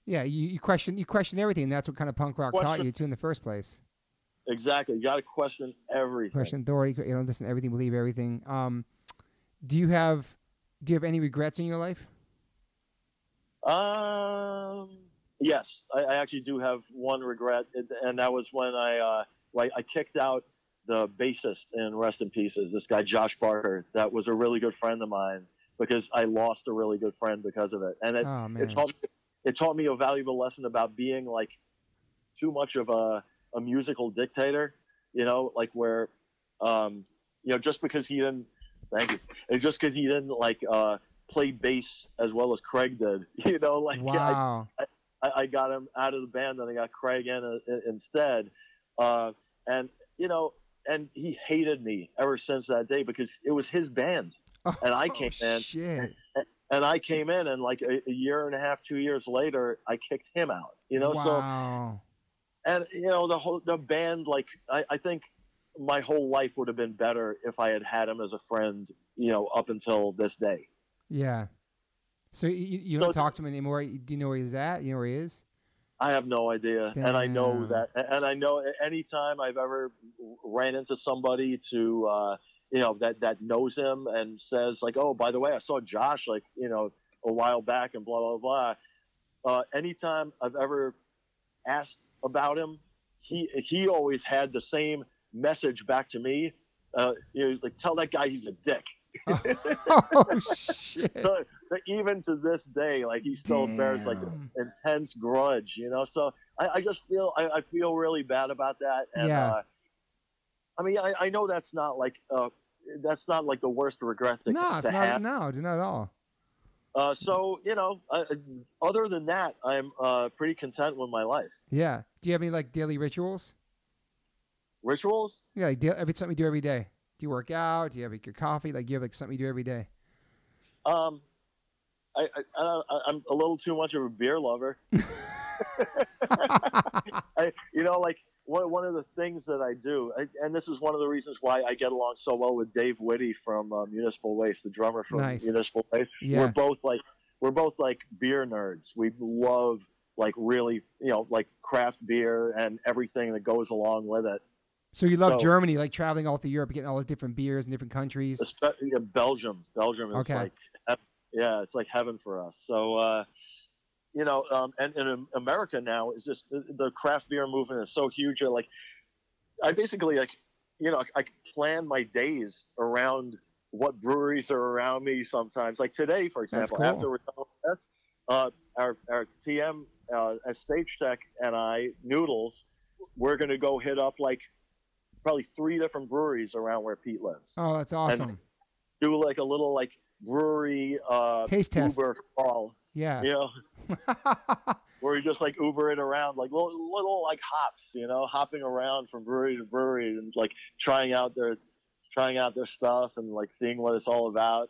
Yeah, you, you question you question everything. And that's what kind of punk rock question, taught you too in the first place. Exactly. You got to question everything. Question authority. You know, listen to everything, believe everything. Um, do you have do you have any regrets in your life? Um. Yes, I, I actually do have one regret, and that was when I uh, like I kicked out. The bassist in Rest in Pieces, this guy Josh Barker, that was a really good friend of mine because I lost a really good friend because of it. And it, oh, it taught me, it taught me a valuable lesson about being like too much of a, a musical dictator, you know, like where, um, you know, just because he didn't, thank you, and just because he didn't like uh, play bass as well as Craig did, you know, like wow. I, I, I got him out of the band and I got Craig in uh, instead. Uh, and, you know, And he hated me ever since that day because it was his band, oh, and I came oh, in, shit. And, and I came in, and like a, a year and a half, two years later, I kicked him out. You know, wow. So and you know the whole the band. Like I, I think my whole life would have been better if I had had him as a friend. You know, up until this day. Yeah. So you, you don't so, talk to him anymore. Do you know where he's at? You know where he is. I have no idea. Damn. And I know that. And I know anytime I've ever ran into somebody to, uh, you know, that, that knows him and says like, oh, by the way, I saw Josh like, you know, a while back and blah, blah, blah. Uh, anytime I've ever asked about him, he, he always had the same message back to me. Uh, you know, like, tell that guy he's a dick. Oh, shit. So, even to this day, like he still Damn. bears like an intense grudge, you know. So I, I just feel I, I feel really bad about that. And yeah. uh, I mean, I, I know that's not like uh, that's not like the worst regret to, no, to it's have. Not, no, not at all. Uh, so you know, uh, other than that, I'm uh, pretty content with my life. Yeah. Do you have any like daily rituals? Rituals? Yeah, like da- every something you do every day. Do you work out? Do you have like your coffee? Like do you have like something you do every day? Um. I, I, I, I'm a little too much of a beer lover. I, you know, like one, one of the things that I do, I, and this is one of the reasons why I get along so well with Dave Witte from uh, Municipal Waste, the drummer from nice. Municipal Waste. Yeah. We're both like, we're both like beer nerds. We love like really, you know, like craft beer and everything that goes along with it. So you love so, Germany, like traveling all through Europe, getting all those different beers in different countries. Especially in Belgium. Belgium is okay. like... Yeah, it's like heaven for us. So, uh, you know, um, and, and America now is just the craft beer movement is so huge. Like, I basically like, you know, I plan my days around what breweries are around me. Sometimes, like today, for example, cool. after we're done with this, uh, our our T M, uh, stage tech, and I noodles. we're going to go hit up like probably three different breweries around where Pete lives. Oh, that's awesome. And do like a little like brewery uh, taste test. Uber call. Yeah. You know, where you just like Uber it around, like little, little like hops, you know, hopping around from brewery to brewery and like trying out their trying out their stuff and like seeing what it's all about.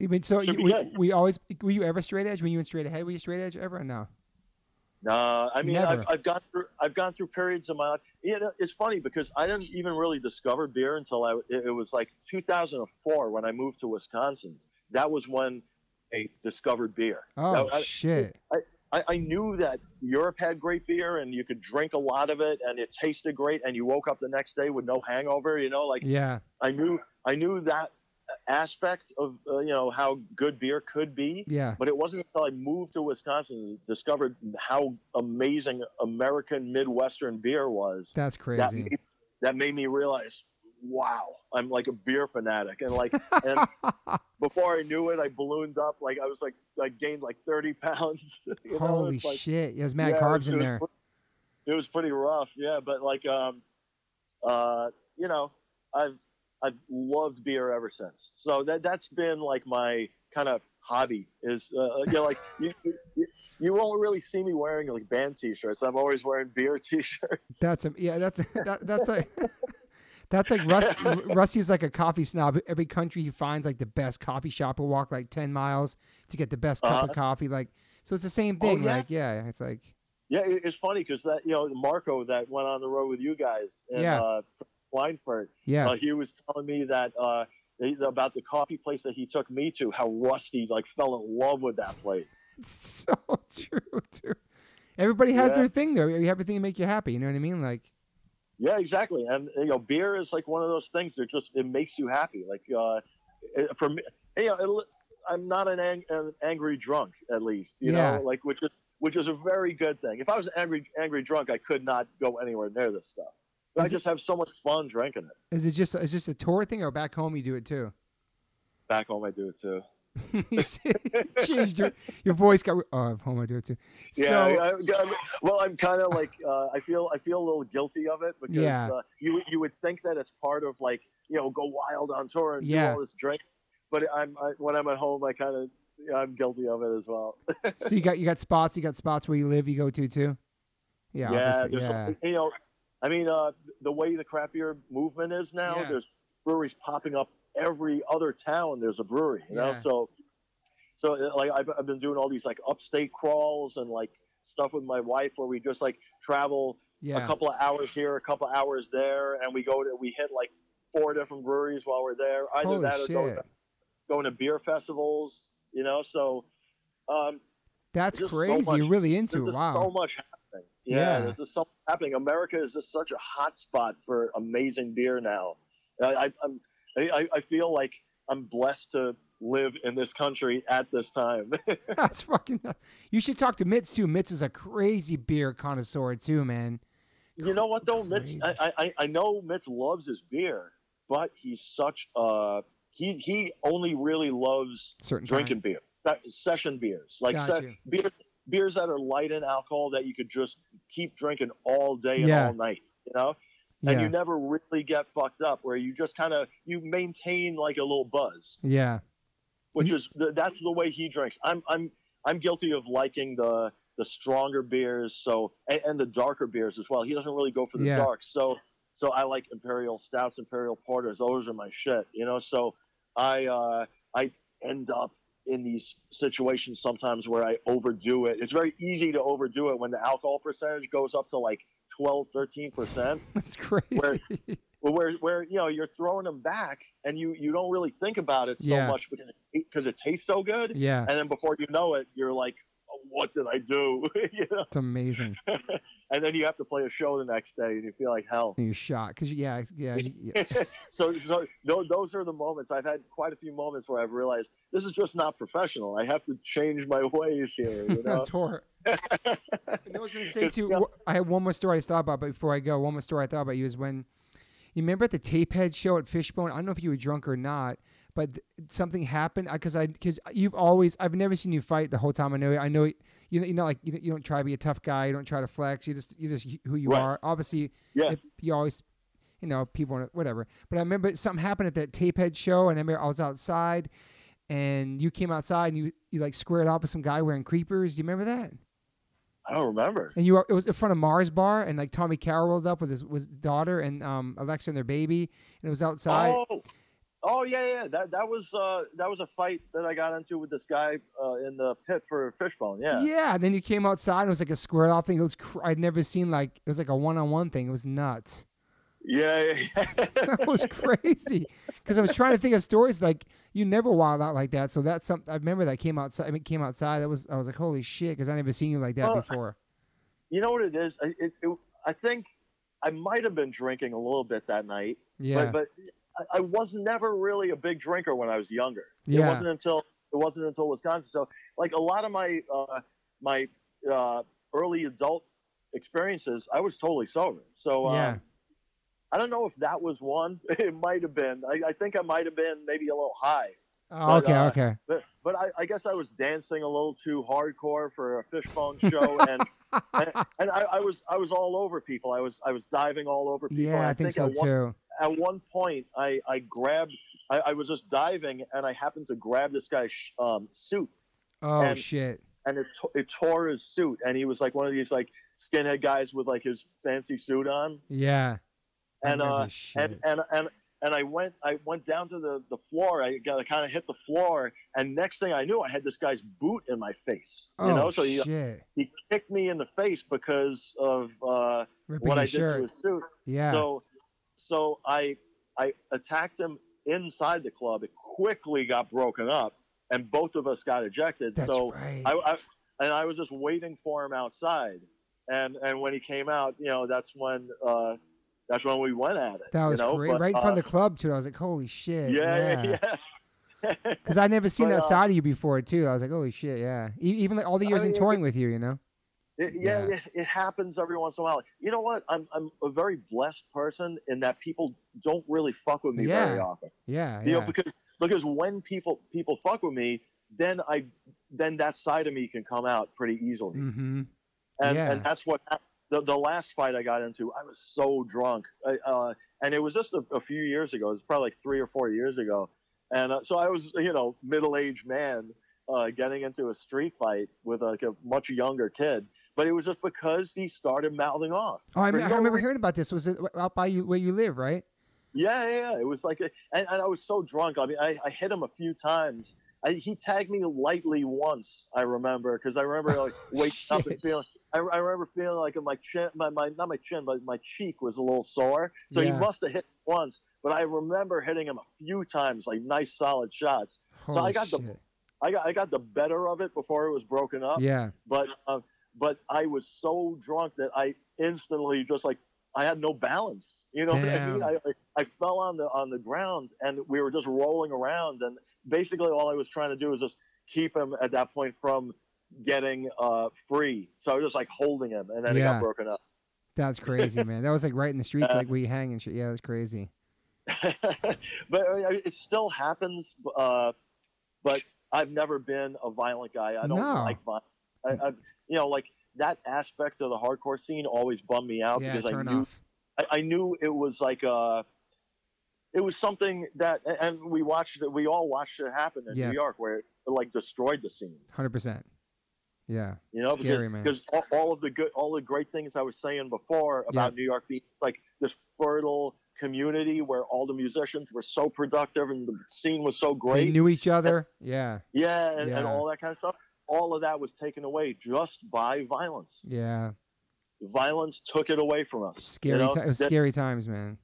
I mean, so you, we, we always were you ever straight edge? Were you in straight ahead? Were you straight edge ever or no? No, uh, I mean, I've, I've gone through I've gone through periods of my life. You know, it's funny because I didn't even really discover beer until I it was like two thousand four when I moved to Wisconsin. That was when I discovered beer. Oh now, I, shit! I, I I knew that Europe had great beer and you could drink a lot of it and it tasted great and you woke up the next day with no hangover. You know, like yeah, I knew I knew that aspect of uh, you know how good beer could be, yeah, but it wasn't until I moved to Wisconsin and discovered how amazing American Midwestern beer was. That's crazy. That made, that made me realize, wow, I'm like a beer fanatic, and like and before I knew it, I ballooned up. Like I was like I gained like thirty pounds. You know? Holy like, shit! There's mad yeah, carbs it was, in there. It was pretty rough, yeah. But like um, uh, you know, I've. I've loved beer ever since. So that that's been like my kind of hobby is, uh, you know, like you, you you won't really see me wearing like band t-shirts. I'm always wearing beer t-shirts. That's a, yeah, that's that, that's like that's like Rust, Rusty's like a coffee snob. Every country he finds like the best coffee shop will walk like ten miles to get the best cup uh-huh. of coffee. Like so, it's the same thing. Oh, yeah? Like yeah, it's like yeah, it's funny because that you know Marco that went on the road with you guys and, yeah. Uh, Weinfurt. Yeah, uh, he was telling me that uh, about the coffee place that he took me to. How Rusty like fell in love with that place. It's so true, too. Everybody has yeah. their thing, though. You have a thing to make you happy. You know what I mean? Like, yeah, exactly. And you know, beer is like one of those things that just it makes you happy. Like, uh, it, for me, you know, it, I'm not an, ang- an angry drunk, at least. You yeah. know, like which is which is a very good thing. If I was an angry angry drunk, I could not go anywhere near this stuff. Is I just it, have so much fun drinking it. Is it just is just a tour thing, or back home you do it too? Back home I do it too. you see, geez, your, your voice got. Oh, at home I do it too. Yeah. So, I, I, well, I'm kind of like uh, I feel I feel a little guilty of it because yeah. uh, you you would think that it's part of like you know go wild on tour and yeah. do all this drink, but I'm I, when I'm at home I kind of I'm guilty of it as well. So you got you got spots you got spots where you live you go to too. Yeah. Yeah. yeah. A, you know. I mean, uh, the way the craft beer movement is now, yeah. there's breweries popping up every other town. There's a brewery, you yeah. know. So, so like I've, I've been doing all these like upstate crawls and like stuff with my wife, where we just like travel yeah. a couple of hours here, a couple of hours there, and we go to we hit like four different breweries while we're there. Either Holy that or shit. going to, going to beer festivals, you know. So, um, that's crazy. So much, You're really into it. Wow. So much. Yeah, yeah, there's just something happening. America is just such a hot spot for amazing beer now. I, I, I'm, I, I feel like I'm blessed to live in this country at this time. That's fucking nuts. You should talk to Mitz, too. Mitz is a crazy beer connoisseur, too, man. You know what, though? Mitz, I, I, I know Mitz loves his beer, but he's such a... He, he only really loves Certain drinking time. beer, session beers. Like se- beer. Beers that are light in alcohol that you could just keep drinking all day and yeah. all night, you know? And yeah. you never really get fucked up where you just kind of, you maintain like a little buzz. Yeah. Which you, is, that's the way he drinks. I'm, I'm, I'm guilty of liking the, the stronger beers. So, and, and the darker beers as well. He doesn't really go for the yeah. dark. So, so I like Imperial Stouts, Imperial Porters. Those are my shit, you know? So I, uh, I end up in these situations sometimes where I overdo it. It's very easy to overdo it when the alcohol percentage goes up to like twelve, thirteen percent. That's crazy. Where, where, where, you know, you're throwing them back and you, you don't really think about it so yeah. much because it, because it tastes so good. Yeah. And then before you know it, you're like, oh, what did I do? You know? It's amazing. And then you have to play a show the next day and you feel like hell. And you're shot. Cause yeah, yeah. yeah. so, so those, those are the moments. I've had quite a few moments where I've realized this is just not professional. I have to change my ways here. You know? I was going to say too, yeah. I had one more story I thought about, but before I go, one more story I thought about you is when you remember at the Tapehead show at Fishbone, I don't know if you were drunk or not, but th- something happened because I because you've always I've never seen you fight the whole time. I know I know you know you know like you, you don't try to be a tough guy. You don't try to flex. You just you just who you right. are. Obviously, yes. if you always. You know, people, whatever. But I remember something happened at that Tapehead show, and I remember I was outside, and you came outside, and you, you like squared off with some guy wearing creepers. Do you remember that? I don't remember. And you were, it was in front of Mars Bar, and like Tommy Carroll rolled up with his, with his daughter and um, Alexa and their baby, and it was outside. Oh, oh yeah, yeah. That that was uh, that was a fight that I got into with this guy uh, in the pit for Fishbone. Yeah. Yeah. And then you came outside, and it was like a squared off thing. It was cr- I'd never seen like it was like a one on one thing. It was nuts. Yeah, yeah, yeah. That was crazy because I was trying to think of stories like you never wild out like that. So that's something I remember that came outside. I mean, came outside. That was I was like, holy shit, because I never seen you like that well, before. I, you know what it is? I, it, it, I think I might have been drinking a little bit that night. Yeah, but, but I, I was never really a big drinker when I was younger. Yeah. It wasn't until it wasn't until Wisconsin. So like a lot of my uh, my uh, early adult experiences, I was totally sober. So uh, yeah. I don't know if that was one. It might have been. I, I think I might have been maybe a little high. Oh, but, okay, uh, okay. But, but I, I guess I was dancing a little too hardcore for a Fishbone show, and and, and I, I was I was all over people. I was I was diving all over people. Yeah, I, I think, think so at one, too. At one point, I I grabbed. I, I was just diving, and I happened to grab this guy's um, suit. Oh and, shit! And it it tore his suit, and he was like one of these like skinhead guys with like his fancy suit on. Yeah. And uh, and, and and and I went I went down to the, the floor. I got I kind of hit the floor, and next thing I knew, I had this guy's boot in my face. You oh, know, so he shit. he kicked me in the face because of uh, what I did shirt. to his suit. Yeah. So so I I attacked him inside the club. It quickly got broken up, and both of us got ejected. That's so right. I, I and I was just waiting for him outside, and and when he came out, you know, that's when. Uh, That's when we went at it. That was you know? great. But, right in front uh, of the club, too. I was like, holy shit. Yeah, yeah. Because yeah. I'd never seen but, that uh, side of you before, too. I was like, holy shit, yeah. Even like all the years I mean, in touring it, with you, you know? It, yeah, yeah. It, it happens every once in a while. You know what? I'm I'm a very blessed person in that people don't really fuck with me yeah. very often. Yeah, you yeah. know, because because when people people fuck with me, then I then that side of me can come out pretty easily. Mm-hmm. And, yeah. and that's what happened. The the last fight I got into, I was so drunk, I, uh, and it was just a, a few years ago. It was probably like three or four years ago, and uh, so I was, you know, middle-aged man uh, getting into a street fight with like a much younger kid. But it was just because he started mouthing off. Oh, I, mean, I remember hearing about this. Was it out by you where you live, right? Yeah, yeah. yeah. It was like, a, and, and I was so drunk. I mean, I, I hit him a few times. I, he tagged me lightly once, I remember, because I remember like waking up and feeling. I, I remember feeling like my chin, my, my not my chin, but my cheek was a little sore. So yeah. he must have hit once, but I remember hitting him a few times, like nice solid shots. Holy so I got shit. the, I got I got the better of it before it was broken up. Yeah. But uh, but I was so drunk that I instantly just like. I had no balance, you know. Damn. I mean, I, I fell on the on the ground, and we were just rolling around. And basically, all I was trying to do was just keep him at that point from getting uh, free. So I was just like holding him, and then yeah. he got broken up. That's crazy, man. That was like right in the streets, like we hang and shit. Yeah, that's crazy. But I mean, it still happens. Uh, but I've never been a violent guy. I don't no. like violence. I, I, you know, like. That aspect of the hardcore scene always bummed me out yeah, because I knew, I, I knew it was like uh it was something that, and we watched it. We all watched it happen in yes. New York, where it like destroyed the scene. one hundred percent. Yeah. You know, Scary, because, man. because all, all of the good, all the great things I was saying before about yeah. New York being like this fertile community where all the musicians were so productive and the scene was so great. They knew each other. And, yeah. Yeah and, yeah, and all that kind of stuff. All of that was taken away just by violence. Yeah. Violence took it away from us. Scary, you know? t- it was that, scary times, man.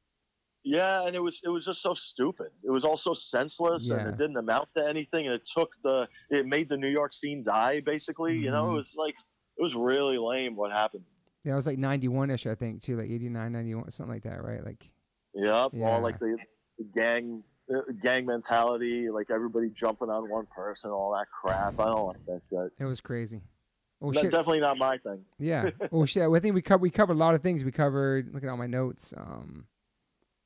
Yeah, and it was it was just so stupid. It was all so senseless, yeah. and it didn't amount to anything. And it took the it made the New York scene die, basically. Mm-hmm. You know, it was like it was really lame what happened. Yeah, it was like ninety-one ish, I think, too, like eighty-nine, ninety-one, something like that, right? Like. Yep, yeah. All like the, the gang. gang mentality, like everybody jumping on one person, all that crap. I don't like that shit. It was crazy. Oh, shit. Definitely not my thing. Yeah. Oh shit. I think we covered we covered a lot of things. We covered. Look at all my notes. Um,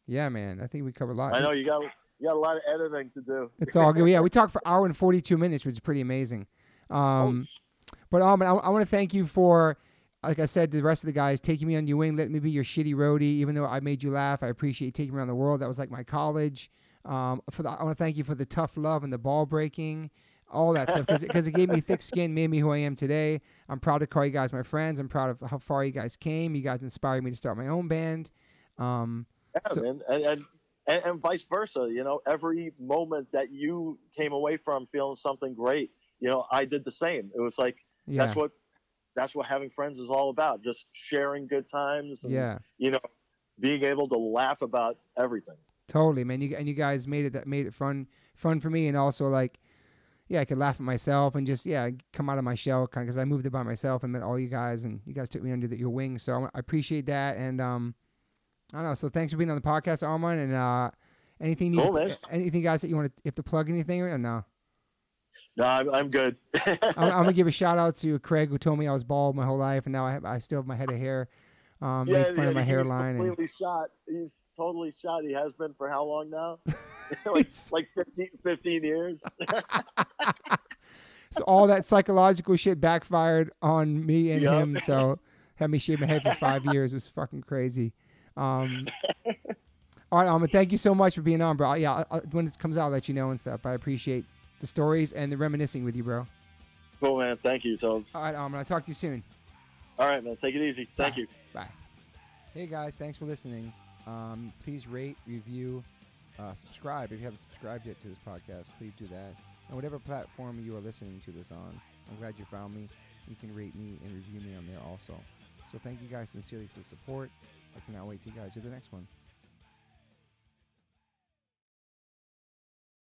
yeah, man. I think we covered a lot. I know you got You got a lot of editing to do. It's all good. Yeah, we talked for an hour and forty-two minutes, which is pretty amazing. Um, oh. But um, I, I want to thank you for, like I said to the rest of the guys, taking me on your wing, letting me be your shitty roadie. Even though I made you laugh, I appreciate you taking me around the world. That was like my college. Um, for the, I want to thank you for the tough love and the ball breaking, all that stuff, because it, it gave me thick skin, made me who I am today. I'm proud to call you guys my friends. I'm proud of how far you guys came. You guys inspired me to start my own band. Um, yeah, so, man. And, and, and, and vice versa. You know, every moment that you came away from feeling something great, you know, I did the same. It was like, yeah. that's what, that's what having friends is all about. Just sharing good times. And, yeah. You know, being able to laugh about everything. Totally, man. You, and you guys made it, that made it fun, fun for me. And also like, yeah, I could laugh at myself and just, yeah, come out of my shell kind of, because I moved it by myself and met all you guys, and you guys took me under the, your wing. So I appreciate that. And, um, I don't know. So thanks for being on the podcast, Armand. And, uh, anything, cool, you, anything guys that you want to, if to plug anything or no? No, I'm, I'm good. I'm, I'm going to give a shout out to Craig, who told me I was bald my whole life. And now I have, I still have my head of hair. Um, yeah, made fun yeah, of my hairline. He's completely and... shot. He's totally shot. He has been for how long now? like, like fifteen, fifteen years. So all that psychological shit backfired on me and yep. him. So had me shave my head for five years. It was fucking crazy. Um, all right, Alma, thank you so much for being on, bro. Yeah, I, I, when it comes out, I'll let you know and stuff. I appreciate the stories and the reminiscing with you, bro. Cool, man. Thank you, Tom. All right, Alma, I'll talk to you soon. All right, man. Take it easy. Thank Bye. you. Bye. Hey, guys. Thanks for listening. Um, please rate, review, uh, subscribe. If you haven't subscribed yet to this podcast, please do that. And whatever platform you are listening to this on, I'm glad you found me. You can rate me and review me on there also. So thank you guys sincerely for the support. I cannot wait for you guys to the next one.